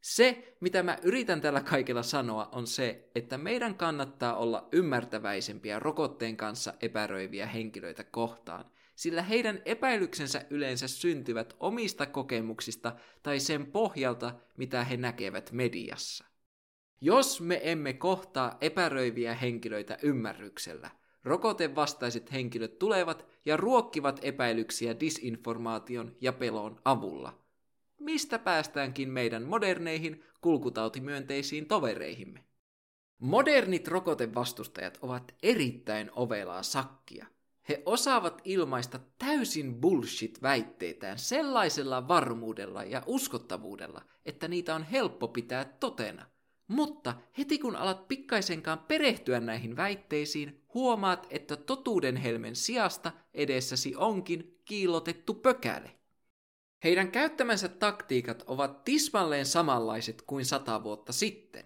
Se, mitä mä yritän tällä kaikella sanoa, on se, että meidän kannattaa olla ymmärtäväisempiä rokotteen kanssa epäröiviä henkilöitä kohtaan, sillä heidän epäilyksensä yleensä syntyvät omista kokemuksista tai sen pohjalta, mitä he näkevät mediassa. Jos me emme kohtaa epäröiviä henkilöitä ymmärryksellä, rokotevastaiset henkilöt tulevat ja ruokkivat epäilyksiä disinformaation ja pelon avulla, mistä päästäänkin meidän moderneihin, kulkutautimyönteisiin tovereihimme. Modernit rokotevastustajat ovat erittäin ovelaa sakkia. He osaavat ilmaista täysin bullshit-väitteitään sellaisella varmuudella ja uskottavuudella, että niitä on helppo pitää totena. Mutta heti kun alat pikkaisenkaan perehtyä näihin väitteisiin, huomaat, että totuuden helmen sijasta edessäsi onkin kiillotettu pökäle. Heidän käyttämänsä taktiikat ovat tismalleen samanlaiset kuin 100 vuotta sitten.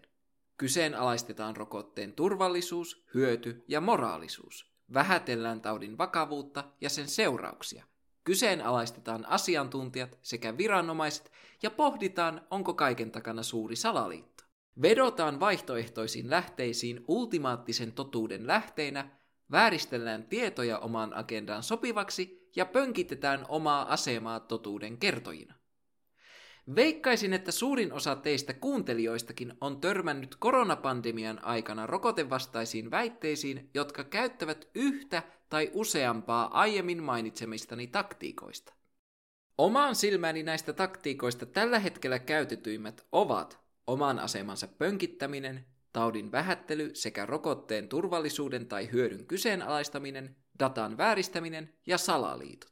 Kyseenalaistetaan rokotteen turvallisuus, hyöty ja moraalisuus. Vähätellään taudin vakavuutta ja sen seurauksia. Kyseenalaistetaan asiantuntijat sekä viranomaiset ja pohditaan, onko kaiken takana suuri salaliitto. Vedotaan vaihtoehtoisiin lähteisiin ultimaattisen totuuden lähteinä, vääristellään tietoja omaan agendaan sopivaksi ja pönkitetään omaa asemaa totuuden kertojina. Veikkaisin, että suurin osa teistä kuuntelijoistakin on törmännyt koronapandemian aikana rokotevastaisiin väitteisiin, jotka käyttävät yhtä tai useampaa aiemmin mainitsemistani taktiikoista. Omaan silmäni näistä taktiikoista tällä hetkellä käytetyimmät ovat oman asemansa pönkittäminen, taudin vähättely sekä rokotteen turvallisuuden tai hyödyn kyseenalaistaminen, datan vääristäminen ja salaliitot.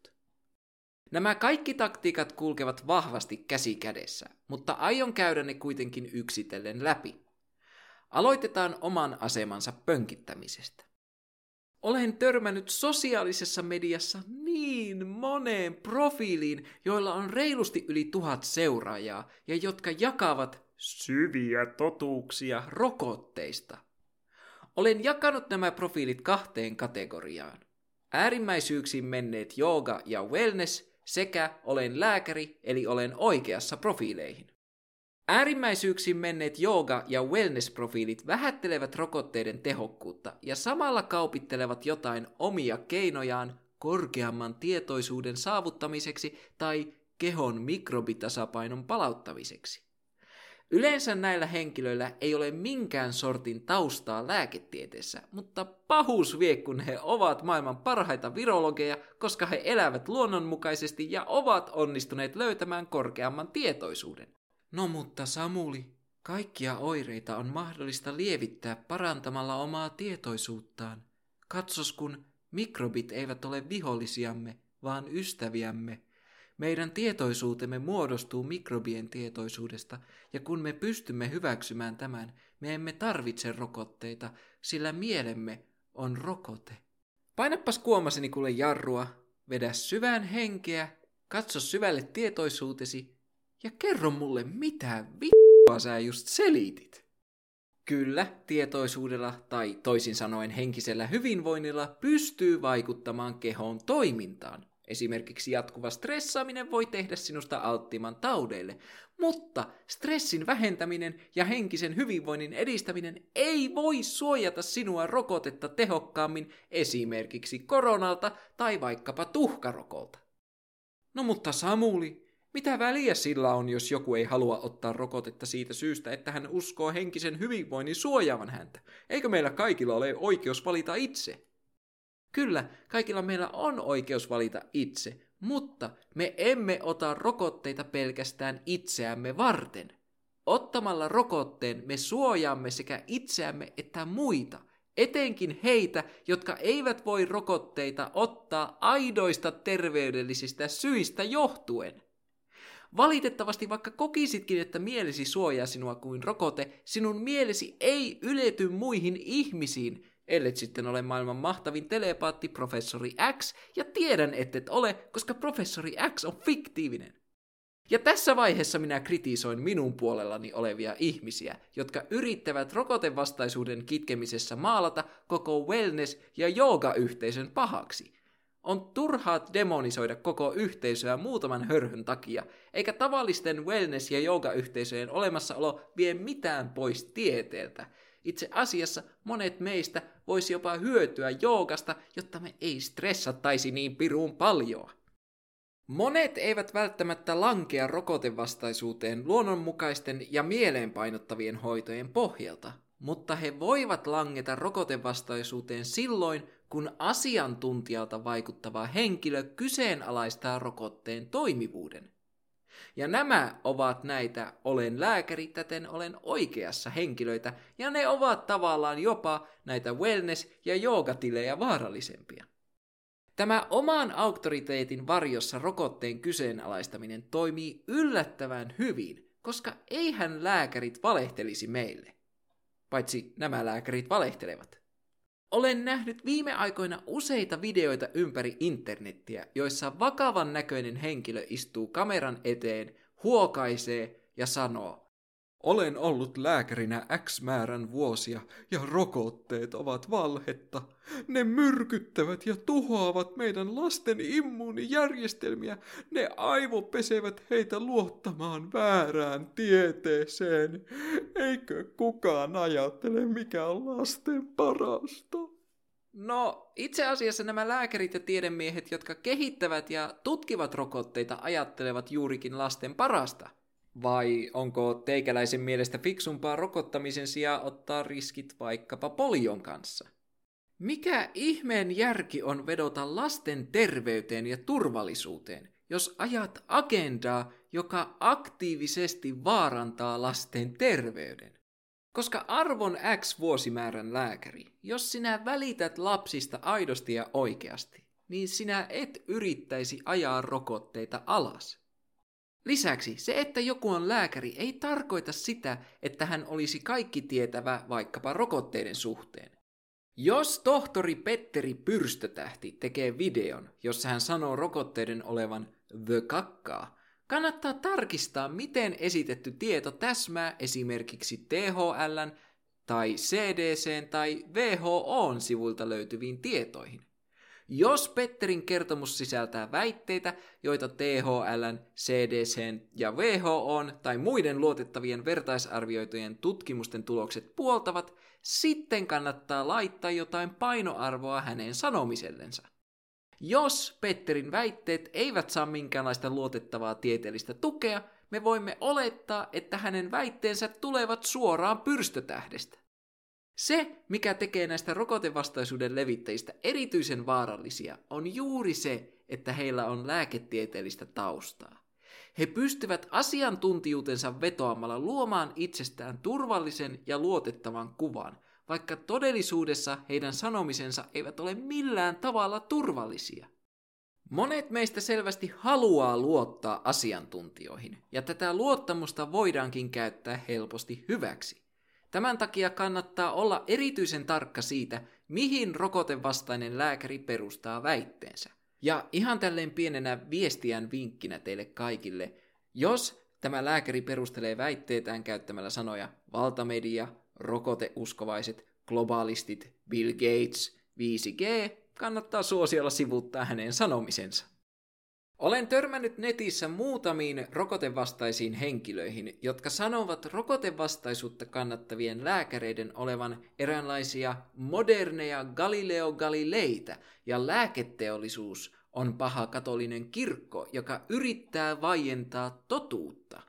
Nämä kaikki taktiikat kulkevat vahvasti käsi kädessä, mutta aion käydä ne kuitenkin yksitellen läpi. Aloitetaan oman asemansa pönkittämisestä. Olen törmännyt sosiaalisessa mediassa niin moneen profiiliin, joilla on reilusti yli 1000 seuraajaa ja jotka jakavat syviä totuuksia rokotteista. Olen jakanut nämä profiilit 2 kategoriaan. Äärimmäisyyksiin menneet jooga ja wellness sekä olen lääkäri eli olen oikeassa profiileihin. Äärimmäisyyksiin menneet jooga- ja wellness-profiilit vähättelevät rokotteiden tehokkuutta ja samalla kaupittelevat jotain omia keinojaan korkeamman tietoisuuden saavuttamiseksi tai kehon mikrobitasapainon palauttamiseksi. Yleensä näillä henkilöillä ei ole minkään sortin taustaa lääketieteessä, mutta pahuus vie, kun he ovat maailman parhaita virologeja, koska he elävät luonnonmukaisesti ja ovat onnistuneet löytämään korkeamman tietoisuuden. No mutta Samuli, kaikkia oireita on mahdollista lievittää parantamalla omaa tietoisuuttaan. Katsos, kun mikrobit eivät ole vihollisiamme, vaan ystäviämme. Meidän tietoisuutemme muodostuu mikrobien tietoisuudesta, ja kun me pystymme hyväksymään tämän, me emme tarvitse rokotteita, sillä mielemme on rokote. Painappas kuomaseni kuule jarrua, vedä syvään henkeä, katso syvälle tietoisuutesi ja kerro mulle mitä vittua sä just selitit. Kyllä, tietoisuudella tai toisin sanoen henkisellä hyvinvoinnilla pystyy vaikuttamaan kehon toimintaan. Esimerkiksi jatkuva stressaaminen voi tehdä sinusta alttiman taudeille, mutta stressin vähentäminen ja henkisen hyvinvoinnin edistäminen ei voi suojata sinua rokotetta tehokkaammin esimerkiksi koronalta tai vaikkapa tuhkarokolta. No mutta Samuli, mitä väliä sillä on, jos joku ei halua ottaa rokotetta siitä syystä, että hän uskoo henkisen hyvinvoinnin suojaavan häntä? Eikö meillä kaikilla ole oikeus valita itse? Kyllä, kaikilla meillä on oikeus valita itse, mutta me emme ota rokotteita pelkästään itseämme varten. Ottamalla rokotteen me suojaamme sekä itseämme että muita, etenkin heitä, jotka eivät voi rokotteita ottaa aidoista terveydellisistä syistä johtuen. Valitettavasti vaikka kokisitkin, että mielesi suojaa sinua kuin rokote, sinun mielesi ei ylety muihin ihmisiin, ellet sitten ole maailman mahtavin telepaatti professori X, ja tiedän, ettet ole, koska professori X on fiktiivinen. Ja tässä vaiheessa minä kritisoin minun puolellani olevia ihmisiä, jotka yrittävät rokotevastaisuuden kitkemisessä maalata koko wellness- ja joogayhteisön pahaksi. On turhaa demonisoida koko yhteisöä muutaman hörhyn takia, eikä tavallisten wellness- ja joogayhteisöjen olemassaolo vie mitään pois tieteeltä. Itse asiassa monet meistä voisi jopa hyötyä joogasta, jotta me ei stressattaisi niin piruun paljoa. Monet eivät välttämättä lankea rokotevastaisuuteen luonnonmukaisten ja mieleenpainottavien hoitojen pohjalta, mutta he voivat langeta rokotevastaisuuteen silloin, kun asiantuntijalta vaikuttava henkilö kyseenalaistaa rokotteen toimivuuden. Ja nämä ovat näitä olen lääkäri, täten olen oikeassa henkilöitä, ja ne ovat tavallaan jopa näitä wellness- ja joogatilejä vaarallisempia. Tämä oman auktoriteetin varjossa rokotteen kyseenalaistaminen toimii yllättävän hyvin, koska eihän lääkärit valehtelisi meille. Paitsi nämä lääkärit valehtelevat. Olen nähnyt viime aikoina useita videoita ympäri internettiä, joissa vakavan näköinen henkilö istuu kameran eteen, huokaisee ja sanoo: "Olen ollut lääkärinä X määrän vuosia ja rokotteet ovat valhetta. Ne myrkyttävät ja tuhoavat meidän lasten immuunijärjestelmiä. Ne aivopesevät heitä luottamaan väärään tieteeseen. Eikö kukaan ajattele, mikä on lasten parasta?" No, itse asiassa nämä lääkärit ja tiedemiehet, jotka kehittävät ja tutkivat rokotteita, ajattelevat juurikin lasten parasta. Vai onko teikäläisen mielestä fiksumpaa rokottamisen sijaan ottaa riskit vaikkapa polion kanssa? Mikä ihmeen järki on vedota lasten terveyteen ja turvallisuuteen, jos ajat agendaa, joka aktiivisesti vaarantaa lasten terveyden? Koska arvon X vuosimäärän lääkäri, jos sinä välität lapsista aidosti ja oikeasti, niin sinä et yrittäisi ajaa rokotteita alas. Lisäksi se, että joku on lääkäri, ei tarkoita sitä, että hän olisi kaikki tietävä vaikkapa rokotteiden suhteen. Jos tohtori Petteri Pyrstötähti tekee videon, jossa hän sanoo rokotteiden olevan the kakkaa, kannattaa tarkistaa, miten esitetty tieto täsmää esimerkiksi THL:n tai CDC:n tai WHO:n sivuilta löytyviin tietoihin. Jos Petterin kertomus sisältää väitteitä, joita THL:n, CDC:n ja WHO:n tai muiden luotettavien vertaisarvioitujen tutkimusten tulokset puoltavat, sitten kannattaa laittaa jotain painoarvoa hänen sanomisellensa. Jos Petterin väitteet eivät saa minkäänlaista luotettavaa tieteellistä tukea, me voimme olettaa, että hänen väitteensä tulevat suoraan pyrstötähdestä. Se, mikä tekee näistä rokotevastaisuuden levittäjistä erityisen vaarallisia, on juuri se, että heillä on lääketieteellistä taustaa. He pystyvät asiantuntijuutensa vetoamalla luomaan itsestään turvallisen ja luotettavan kuvan, vaikka todellisuudessa heidän sanomisensa eivät ole millään tavalla turvallisia. Monet meistä selvästi haluaa luottaa asiantuntijoihin, ja tätä luottamusta voidaankin käyttää helposti hyväksi. Tämän takia kannattaa olla erityisen tarkka siitä, mihin rokotevastainen lääkäri perustaa väitteensä. Ja ihan tälleen pienenä viestiän vinkkinä teille kaikille, jos tämä lääkäri perustelee väitteetään käyttämällä sanoja valtamedia, rokoteuskovaiset, globalistit, Bill Gates, 5G, kannattaa suosiolla sivuuttaa hänen sanomisensa. Olen törmännyt netissä muutamiin rokotevastaisiin henkilöihin, jotka sanovat rokotevastaisuutta kannattavien lääkäreiden olevan eräänlaisia moderneja Galileo Galileita, ja lääketeollisuus on paha katolinen kirkko, joka yrittää vaientaa totuutta.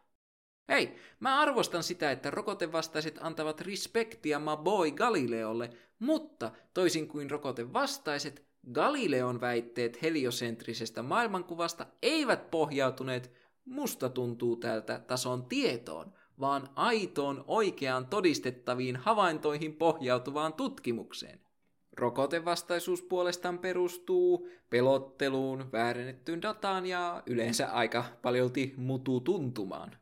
Hei, mä arvostan sitä, että rokotevastaiset antavat respektia my boy Galileolle, mutta toisin kuin rokotevastaiset, Galileon väitteet heliosentrisestä maailmankuvasta eivät pohjautuneet musta tuntuu tältä tason tietoon, vaan aitoon oikeaan todistettaviin havaintoihin pohjautuvaan tutkimukseen. Rokotevastaisuus puolestaan perustuu pelotteluun, väärennettyyn dataan ja yleensä aika paljolti mututuntumaan.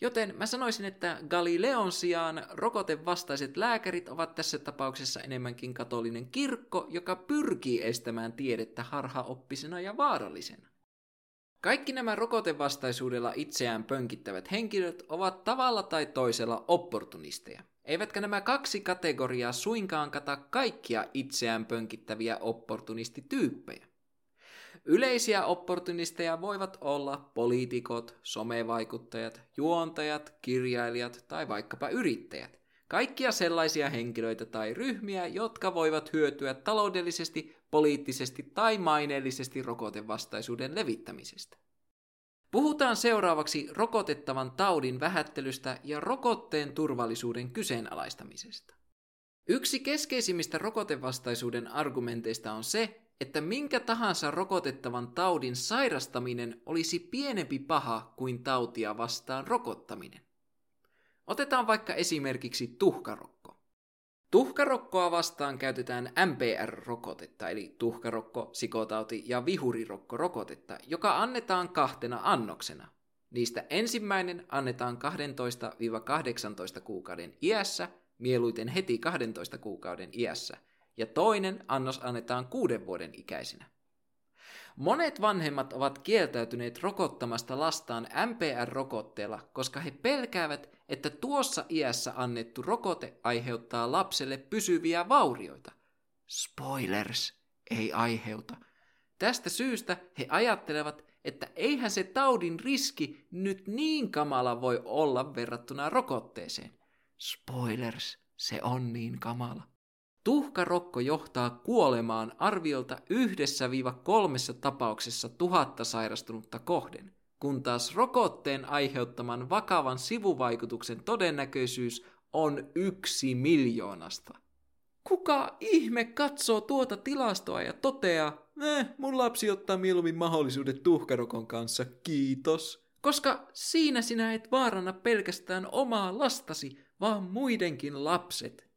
Joten mä sanoisin, että Galileon sijaan rokotevastaiset lääkärit ovat tässä tapauksessa enemmänkin katolinen kirkko, joka pyrkii estämään tiedettä harhaoppisena ja vaarallisena. Kaikki nämä rokotevastaisuudella itseään pönkittävät henkilöt ovat tavalla tai toisella opportunisteja. Eivätkä nämä kaksi kategoriaa suinkaan kata kaikkia itseään pönkittäviä opportunistityyppejä. Yleisiä opportunisteja voivat olla poliitikot, somevaikuttajat, juontajat, kirjailijat tai vaikkapa yrittäjät. Kaikkia sellaisia henkilöitä tai ryhmiä, jotka voivat hyötyä taloudellisesti, poliittisesti tai maineellisesti rokotevastaisuuden levittämisestä. Puhutaan seuraavaksi rokotettavan taudin vähättelystä ja rokotteen turvallisuuden kyseenalaistamisesta. Yksi keskeisimmistä rokotevastaisuuden argumenteista on se, että minkä tahansa rokotettavan taudin sairastaminen olisi pienempi paha kuin tautia vastaan rokottaminen. Otetaan vaikka esimerkiksi tuhkarokko. Tuhkarokkoa vastaan käytetään MPR-rokotetta, eli tuhkarokko, sikotauti ja vihurirokko-rokotetta, joka annetaan kahtena annoksena. Niistä ensimmäinen annetaan 12-18 kuukauden iässä, mieluiten heti 12 kuukauden iässä, ja toinen annos annetaan 6 vuoden ikäisenä. Monet vanhemmat ovat kieltäytyneet rokottamasta lastaan MPR-rokotteella, koska he pelkäävät, että tuossa iässä annettu rokote aiheuttaa lapselle pysyviä vaurioita. Spoilers, ei aiheuta. Tästä syystä he ajattelevat, että eihän se taudin riski nyt niin kamala voi olla verrattuna rokotteeseen. Spoilers, se on niin kamala. Tuhkarokko johtaa kuolemaan arviolta 1-3 tapauksessa 1000 sairastunutta kohden, kun taas rokotteen aiheuttaman vakavan sivuvaikutuksen todennäköisyys on 1/1000. Kuka ihme katsoo tuota tilastoa ja toteaa, mun lapsi ottaa mieluummin mahdollisuudet tuhkarokon kanssa, kiitos. Koska siinä sinä et vaaranna pelkästään omaa lastasi, vaan muidenkin lapset.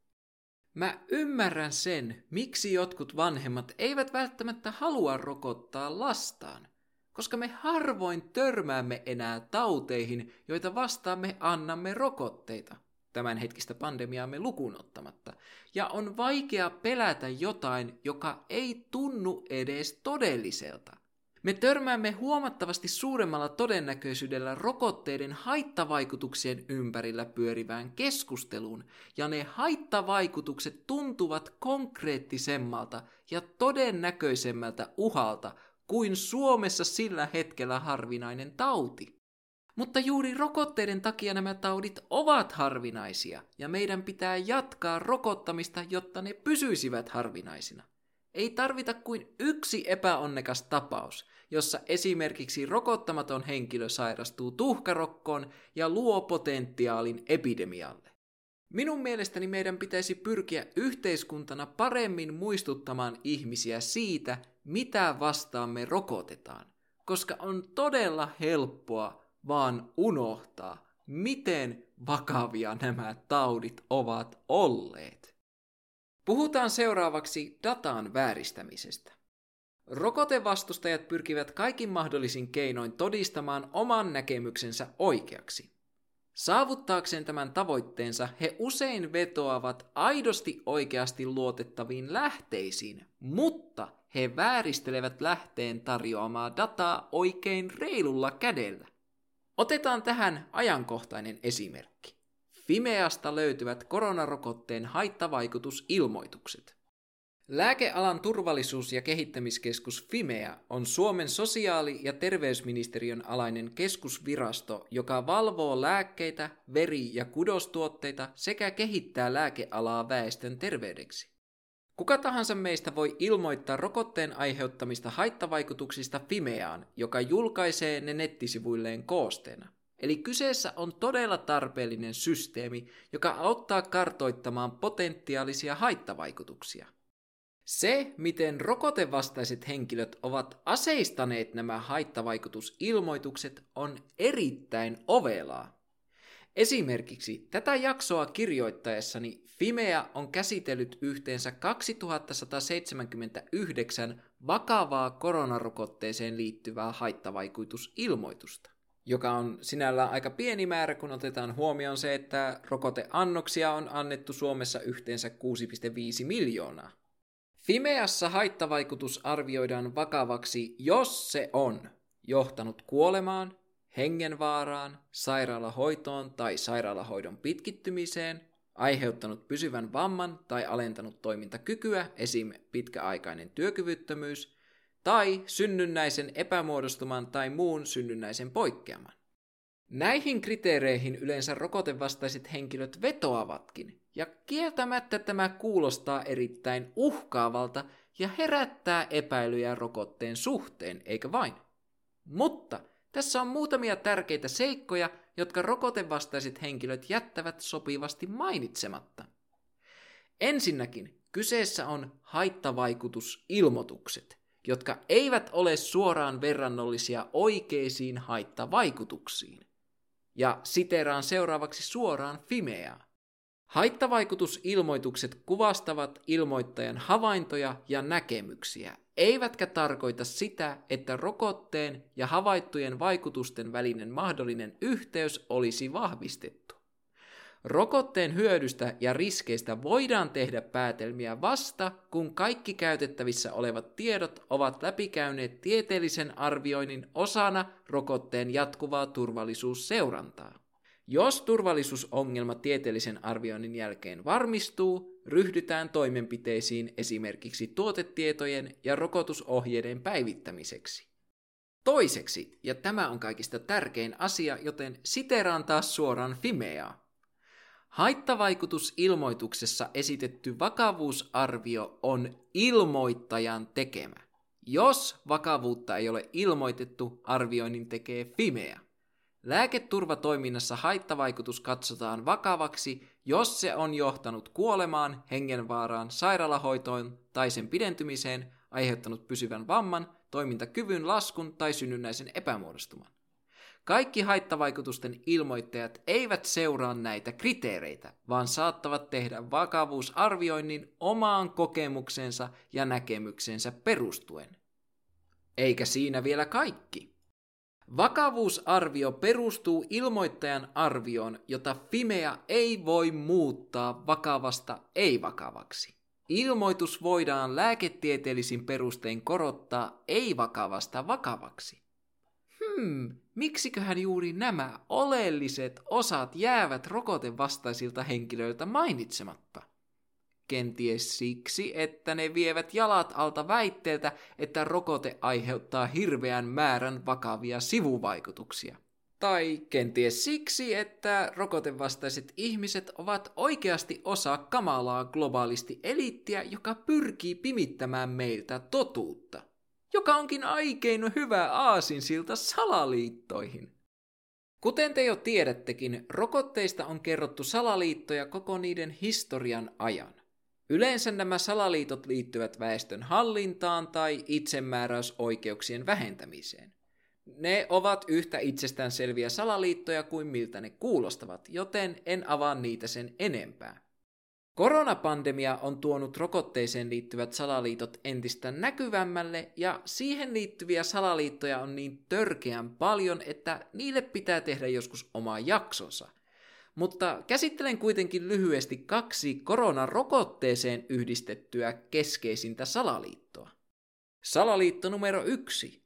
Mä ymmärrän sen, miksi jotkut vanhemmat eivät välttämättä halua rokottaa lastaan, koska me harvoin törmäämme enää tauteihin, joita vastaan me annamme rokotteita, tämänhetkistä pandemiaamme lukuun ottamatta, ja on vaikea pelätä jotain, joka ei tunnu edes todelliselta. Me törmäämme huomattavasti suuremmalla todennäköisyydellä rokotteiden haittavaikutuksien ympärillä pyörivään keskusteluun, ja ne haittavaikutukset tuntuvat konkreettisemmalta ja todennäköisemmältä uhalta kuin Suomessa sillä hetkellä harvinainen tauti. Mutta juuri rokotteiden takia nämä taudit ovat harvinaisia, ja meidän pitää jatkaa rokottamista, jotta ne pysyisivät harvinaisina. Ei tarvita kuin yksi epäonnekas tapaus, jossa esimerkiksi rokottamaton henkilö sairastuu tuhkarokkoon ja luo potentiaalin epidemialle. Minun mielestäni meidän pitäisi pyrkiä yhteiskuntana paremmin muistuttamaan ihmisiä siitä, mitä vastaan me rokotetaan, koska on todella helppoa vaan unohtaa, miten vakavia nämä taudit ovat olleet. Puhutaan seuraavaksi datan vääristämisestä. Rokotevastustajat pyrkivät kaikin mahdollisin keinoin todistamaan oman näkemyksensä oikeaksi. Saavuttaakseen tämän tavoitteensa he usein vetoavat aidosti oikeasti luotettaviin lähteisiin, mutta he vääristelevät lähteen tarjoamaa dataa oikein reilulla kädellä. Otetaan tähän ajankohtainen esimerkki. Fimeasta löytyvät koronarokotteen haittavaikutusilmoitukset. Lääkealan turvallisuus- ja kehittämiskeskus Fimea on Suomen sosiaali- ja terveysministeriön alainen keskusvirasto, joka valvoo lääkkeitä, veri- ja kudostuotteita sekä kehittää lääkealaa väestön terveydeksi. Kuka tahansa meistä voi ilmoittaa rokotteen aiheuttamista haittavaikutuksista Fimeaan, joka julkaisee ne nettisivuilleen koosteena. Eli kyseessä on todella tarpeellinen systeemi, joka auttaa kartoittamaan potentiaalisia haittavaikutuksia. Se, miten rokotevastaiset henkilöt ovat aseistaneet nämä haittavaikutusilmoitukset, on erittäin ovelaa. Esimerkiksi tätä jaksoa kirjoittaessani Fimea on käsitellyt yhteensä 2179 vakavaa koronarokotteeseen liittyvää haittavaikutusilmoitusta, joka on sinällään aika pieni määrä, kun otetaan huomioon se, että rokoteannoksia on annettu Suomessa yhteensä 6,5 miljoonaa. Fimeassa haittavaikutus arvioidaan vakavaksi, jos se on johtanut kuolemaan, hengenvaaraan, sairaalahoitoon tai sairaalahoidon pitkittymiseen, aiheuttanut pysyvän vamman tai alentanut toimintakykyä, esim. Pitkäaikainen työkyvyttömyys, tai synnynnäisen epämuodostuman tai muun synnynnäisen poikkeaman. Näihin kriteereihin yleensä rokotevastaiset henkilöt vetoavatkin, ja kieltämättä tämä kuulostaa erittäin uhkaavalta ja herättää epäilyjä rokotteen suhteen, eikä vain. Mutta tässä on muutamia tärkeitä seikkoja, jotka rokotevastaiset henkilöt jättävät sopivasti mainitsematta. Ensinnäkin kyseessä on haittavaikutusilmoitukset, jotka eivät ole suoraan verrannollisia oikeisiin haittavaikutuksiin. Ja siteeraan seuraavaksi suoraan Fimeaa. Haittavaikutusilmoitukset kuvastavat ilmoittajan havaintoja ja näkemyksiä, eivätkä tarkoita sitä, että rokotteen ja havaittujen vaikutusten välinen mahdollinen yhteys olisi vahvistettu. Rokotteen hyödystä ja riskeistä voidaan tehdä päätelmiä vasta, kun kaikki käytettävissä olevat tiedot ovat läpikäyneet tieteellisen arvioinnin osana rokotteen jatkuvaa turvallisuusseurantaa. Jos turvallisuusongelma tieteellisen arvioinnin jälkeen varmistuu, ryhdytään toimenpiteisiin esimerkiksi tuotetietojen ja rokotusohjeiden päivittämiseksi. Toiseksi, ja tämä on kaikista tärkein asia, joten siteeraan taas suoraan Fimeaa. Haittavaikutusilmoituksessa esitetty vakavuusarvio on ilmoittajan tekemä. Jos vakavuutta ei ole ilmoitettu, arvioinnin tekee Fimea. Lääketurvatoiminnassa haittavaikutus katsotaan vakavaksi, jos se on johtanut kuolemaan, hengenvaaraan, sairaalahoitoon tai sen pidentymiseen, aiheuttanut pysyvän vamman, toimintakyvyn laskun tai synnynnäisen epämuodostuman. Kaikki haittavaikutusten ilmoittajat eivät seuraa näitä kriteereitä, vaan saattavat tehdä vakavuusarvioinnin omaan kokemuksensa ja näkemyksensä perustuen. Eikä siinä vielä kaikki. Vakavuusarvio perustuu ilmoittajan arvioon, jota Fimea ei voi muuttaa vakavasta ei-vakavaksi. Ilmoitus voidaan lääketieteellisin perustein korottaa ei-vakavasta vakavaksi. Miksiköhän juuri nämä oleelliset osat jäävät rokotevastaisilta henkilöiltä mainitsematta? Kenties siksi, että ne vievät jalat alta väitteeltä, että rokote aiheuttaa hirveän määrän vakavia sivuvaikutuksia. Tai kenties siksi, että rokotevastaiset ihmiset ovat oikeasti osa kamalaa globaalisti eliittiä, joka pyrkii pimittämään meiltä totuutta, joka onkin aikein hyvä aasinsilta salaliittoihin. Kuten te jo tiedättekin, rokotteista on kerrottu salaliittoja koko niiden historian ajan. Yleensä nämä salaliitot liittyvät väestön hallintaan tai itsemääräysoikeuksien vähentämiseen. Ne ovat yhtä itsestäänselviä salaliittoja kuin miltä ne kuulostavat, joten en avaa niitä sen enempää. Koronapandemia on tuonut rokotteeseen liittyvät salaliitot entistä näkyvämmälle, ja siihen liittyviä salaliittoja on niin törkeän paljon, että niille pitää tehdä joskus oma jaksonsa. Mutta käsittelen kuitenkin lyhyesti kaksi koronarokotteeseen yhdistettyä keskeisintä salaliittoa. Salaliitto numero 1.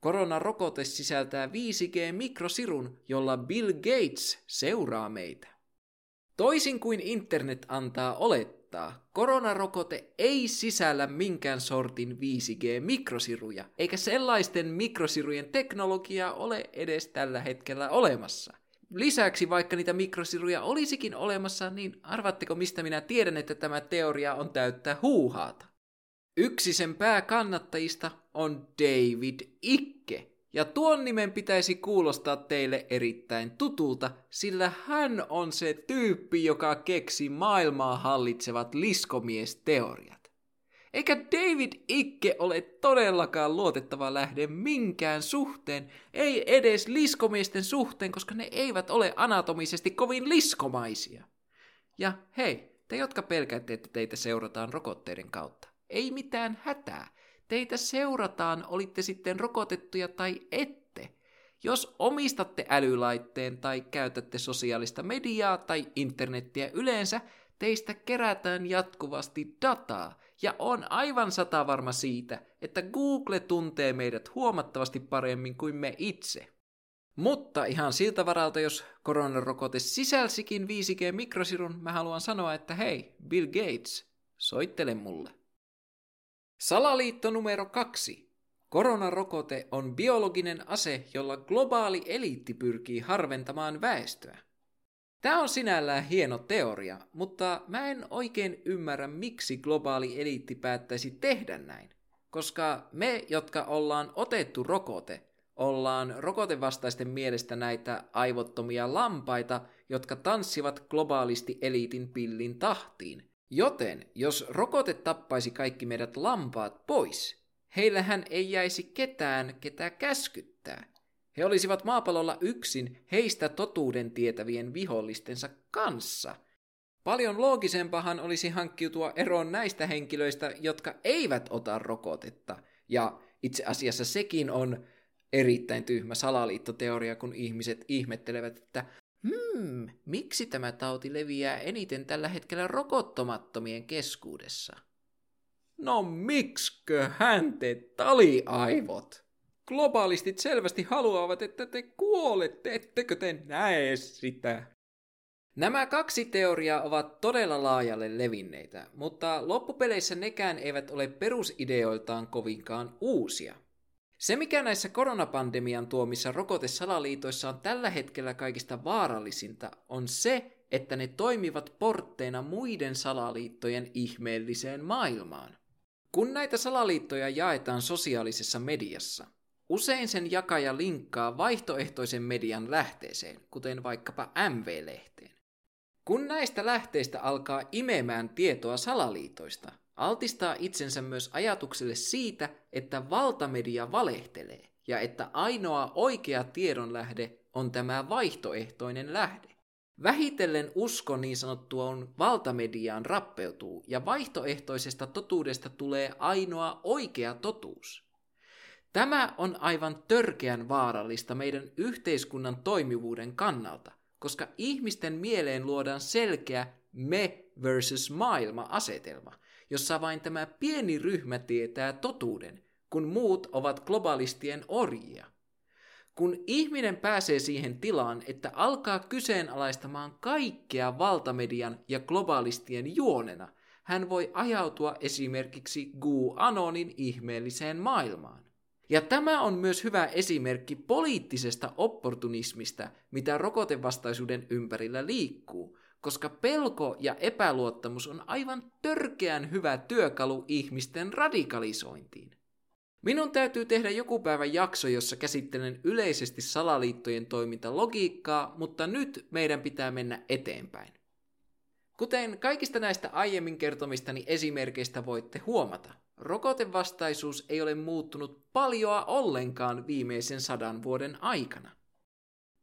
Koronarokote sisältää 5G-mikrosirun, jolla Bill Gates seuraa meitä. Toisin kuin internet antaa olettaa, koronarokote ei sisällä minkään sortin 5G-mikrosiruja, eikä sellaisten mikrosirujen teknologiaa ole edes tällä hetkellä olemassa. Lisäksi vaikka niitä mikrosiruja olisikin olemassa, niin arvaatteko mistä minä tiedän, että tämä teoria on täyttä huuhaata? Yksi sen pääkannattajista on David Icke, ja tuon nimen pitäisi kuulostaa teille erittäin tutulta, sillä hän on se tyyppi, joka keksi maailmaa hallitsevat liskomiesteoriat. Eikä David Icke ole todellakaan luotettava lähde minkään suhteen, ei edes liskomiesten suhteen, koska ne eivät ole anatomisesti kovin liskomaisia. Ja hei, te jotka pelkäätte, että teitä seurataan rokotteiden kautta, ei mitään hätää. Teitä seurataan, olitte sitten rokotettuja tai ette. Jos omistatte älylaitteen tai käytätte sosiaalista mediaa tai internettiä yleensä, teistä kerätään jatkuvasti dataa, ja on aivan satavarma siitä, että Google tuntee meidät huomattavasti paremmin kuin me itse. Mutta ihan siltä varalta, jos koronarokote sisälsikin 5G-mikrosirun, mä haluan sanoa, että hei, Bill Gates, soittele mulle. Salaliitto numero 2. Koronarokote on biologinen ase, jolla globaali eliitti pyrkii harventamaan väestöä. Tämä on sinällään hieno teoria, mutta mä en oikein ymmärrä, miksi globaali eliitti päättäisi tehdä näin. Koska me, jotka ollaan otettu rokote, ollaan rokotevastaisten mielestä näitä aivottomia lampaita, jotka tanssivat globaalisti eliitin pillin tahtiin. Joten, jos rokote tappaisi kaikki meidät lampaat pois, heillähän ei jäisi ketään, ketä käskyttää. He olisivat maapallolla yksin heistä totuuden tietävien vihollistensa kanssa. Paljon loogisempahan olisi hankkiutua eroon näistä henkilöistä, jotka eivät ota rokotetta. Ja itse asiassa sekin on erittäin tyhmä salaliittoteoria, kun ihmiset ihmettelevät, että miksi tämä tauti leviää eniten tällä hetkellä rokottamattomien keskuudessa? No miksiköhän te taliaivot? Globalistit selvästi haluavat, että te kuolette, ettekö te näe sitä? Nämä kaksi teoriaa ovat todella laajalle levinneitä, mutta loppupeleissä nekään eivät ole perusideoiltaan kovinkaan uusia. Se, mikä näissä koronapandemian tuomissa rokotesalaliitoissa on tällä hetkellä kaikista vaarallisinta, on se, että ne toimivat portteina muiden salaliittojen ihmeelliseen maailmaan. Kun näitä salaliittoja jaetaan sosiaalisessa mediassa, usein sen jakaja linkkaa vaihtoehtoisen median lähteeseen, kuten vaikkapa MV-lehteen. Kun näistä lähteistä alkaa imemään tietoa salaliitoista, altistaa itsensä myös ajatukselle siitä, että valtamedia valehtelee ja että ainoa oikea tiedonlähde on tämä vaihtoehtoinen lähde. Vähitellen usko niin sanottuun valtamediaan rappeutuu ja vaihtoehtoisesta totuudesta tulee ainoa oikea totuus. Tämä on aivan törkeän vaarallista meidän yhteiskunnan toimivuuden kannalta, koska ihmisten mieleen luodaan selkeä me versus maailma-asetelma, jossa vain tämä pieni ryhmä tietää totuuden, kun muut ovat globalistien orjia. Kun ihminen pääsee siihen tilaan, että alkaa kyseenalaistamaan kaikkea valtamedian ja globalistien juonena, hän voi ajautua esimerkiksi QAnonin ihmeelliseen maailmaan. Ja tämä on myös hyvä esimerkki poliittisesta opportunismista, mitä rokotevastaisuuden ympärillä liikkuu, koska pelko ja epäluottamus on aivan törkeän hyvä työkalu ihmisten radikalisointiin. Minun täytyy tehdä joku päivä jakso, jossa käsittelen yleisesti salaliittojen toimintalogiikkaa, mutta nyt meidän pitää mennä eteenpäin. Kuten kaikista näistä aiemmin kertomistani esimerkeistä voitte huomata, rokotevastaisuus ei ole muuttunut paljoa ollenkaan viimeisen 100 vuoden aikana.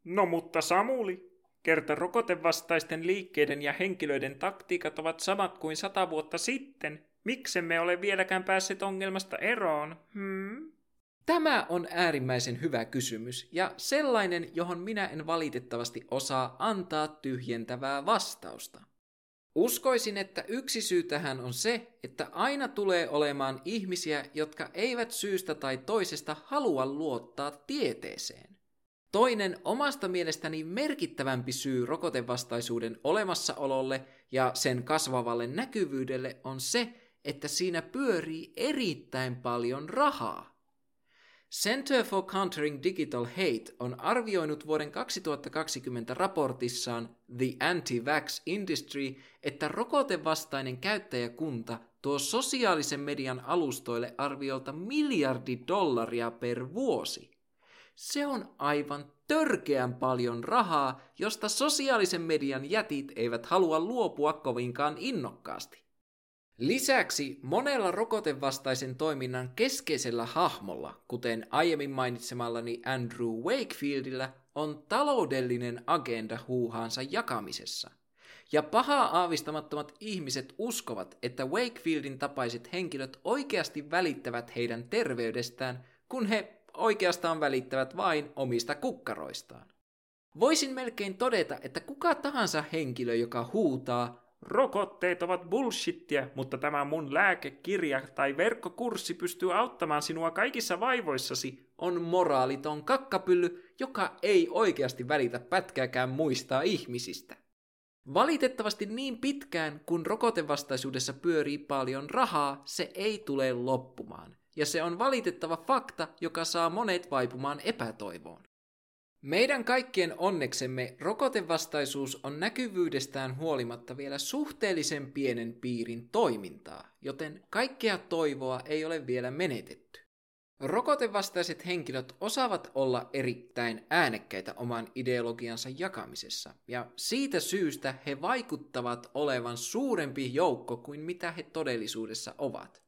No mutta Samuli, kerta rokotevastaisten liikkeiden ja henkilöiden taktiikat ovat samat kuin 100 vuotta sitten. Miksemme ole vieläkään päässeet ongelmasta eroon? Tämä on äärimmäisen hyvä kysymys ja sellainen, johon minä en valitettavasti osaa antaa tyhjentävää vastausta. Uskoisin, että yksi syy tähän on se, että aina tulee olemaan ihmisiä, jotka eivät syystä tai toisesta halua luottaa tieteeseen. Toinen omasta mielestäni merkittävämpi syy rokotevastaisuuden olemassaololle ja sen kasvavalle näkyvyydelle on se, että siinä pyörii erittäin paljon rahaa. Center for Countering Digital Hate on arvioinut vuoden 2020 raportissaan The Anti-Vax Industry, että rokotevastainen käyttäjäkunta tuo sosiaalisen median alustoille arviolta $1 billion per vuosi. Se on aivan törkeän paljon rahaa, josta sosiaalisen median jätit eivät halua luopua kovinkaan innokkaasti. Lisäksi monella rokotevastaisen toiminnan keskeisellä hahmolla, kuten aiemmin mainitsemallani Andrew Wakefieldillä, on taloudellinen agenda huuhaansa jakamisessa. Ja pahaa aavistamattomat ihmiset uskovat, että Wakefieldin tapaiset henkilöt oikeasti välittävät heidän terveydestään, kun he oikeastaan välittävät vain omista kukkaroistaan. Voisin melkein todeta, että kuka tahansa henkilö, joka huutaa "Rokotteet ovat bullshittia, mutta tämä mun lääkekirja tai verkkokurssi pystyy auttamaan sinua kaikissa vaivoissasi", on moraaliton kakkapylly, joka ei oikeasti välitä pätkääkään muista ihmisistä. Valitettavasti niin pitkään, kun rokotevastaisuudessa pyörii paljon rahaa, se ei tule loppumaan. Ja se on valitettava fakta, joka saa monet vaipumaan epätoivoon. Meidän kaikkien onneksemme rokotevastaisuus on näkyvyydestään huolimatta vielä suhteellisen pienen piirin toimintaa, joten kaikkea toivoa ei ole vielä menetetty. Rokotevastaiset henkilöt osaavat olla erittäin äänekkäitä oman ideologiansa jakamisessa, ja siitä syystä he vaikuttavat olevan suurempi joukko kuin mitä he todellisuudessa ovat.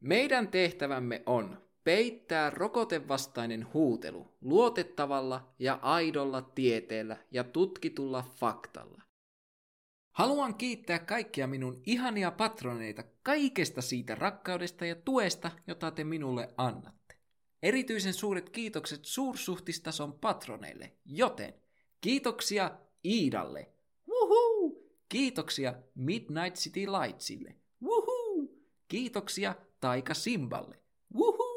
Meidän tehtävämme on peittää rokotevastainen huutelu luotettavalla ja aidolla tieteellä ja tutkitulla faktalla. Haluan kiittää kaikkia minun ihania patroneita kaikesta siitä rakkaudesta ja tuesta, jota te minulle annatte. Erityisen suuret kiitokset suursuhtistason patroneille, joten kiitoksia Iidalle, woohoo! Kiitoksia Midnight City Lightsille, woohoo! Kiitoksia Taika Simballe, wuhuu!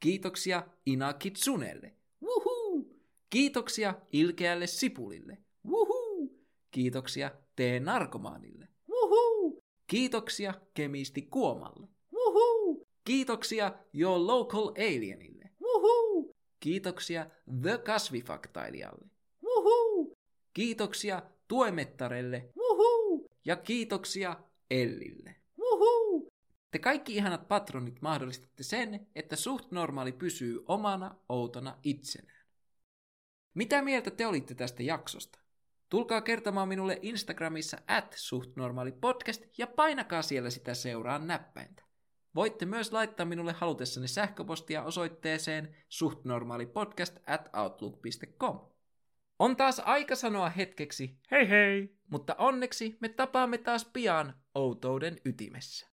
Kiitoksia Ina Kitsunelle, wuhuu! Kiitoksia Ilkeälle Sipulille, wuhuu! Kiitoksia T-Narkomaanille, wuhuu! Kiitoksia Kemisti Kuomalle, wuhuu! Kiitoksia Your Local Alienille, wuhuu! Kiitoksia The Kasvifaktailijalle, wuhuu! Kiitoksia Tuemettarelle, wuhuu! Ja kiitoksia Ellille, wuhuu! Te kaikki ihanat patronit mahdollistatte sen, että Suht Normaali pysyy omana outona itsenään. Mitä mieltä te olitte tästä jaksosta? Tulkaa kertomaan minulle Instagramissa @suhtnormaalipodcast ja painakaa siellä sitä seuraan näppäintä. Voitte myös laittaa minulle halutessanne sähköpostia osoitteeseen suhtnormaalipodcast@outlook.com. On taas aika sanoa hetkeksi hei hei, mutta onneksi me tapaamme taas pian outouden ytimessä.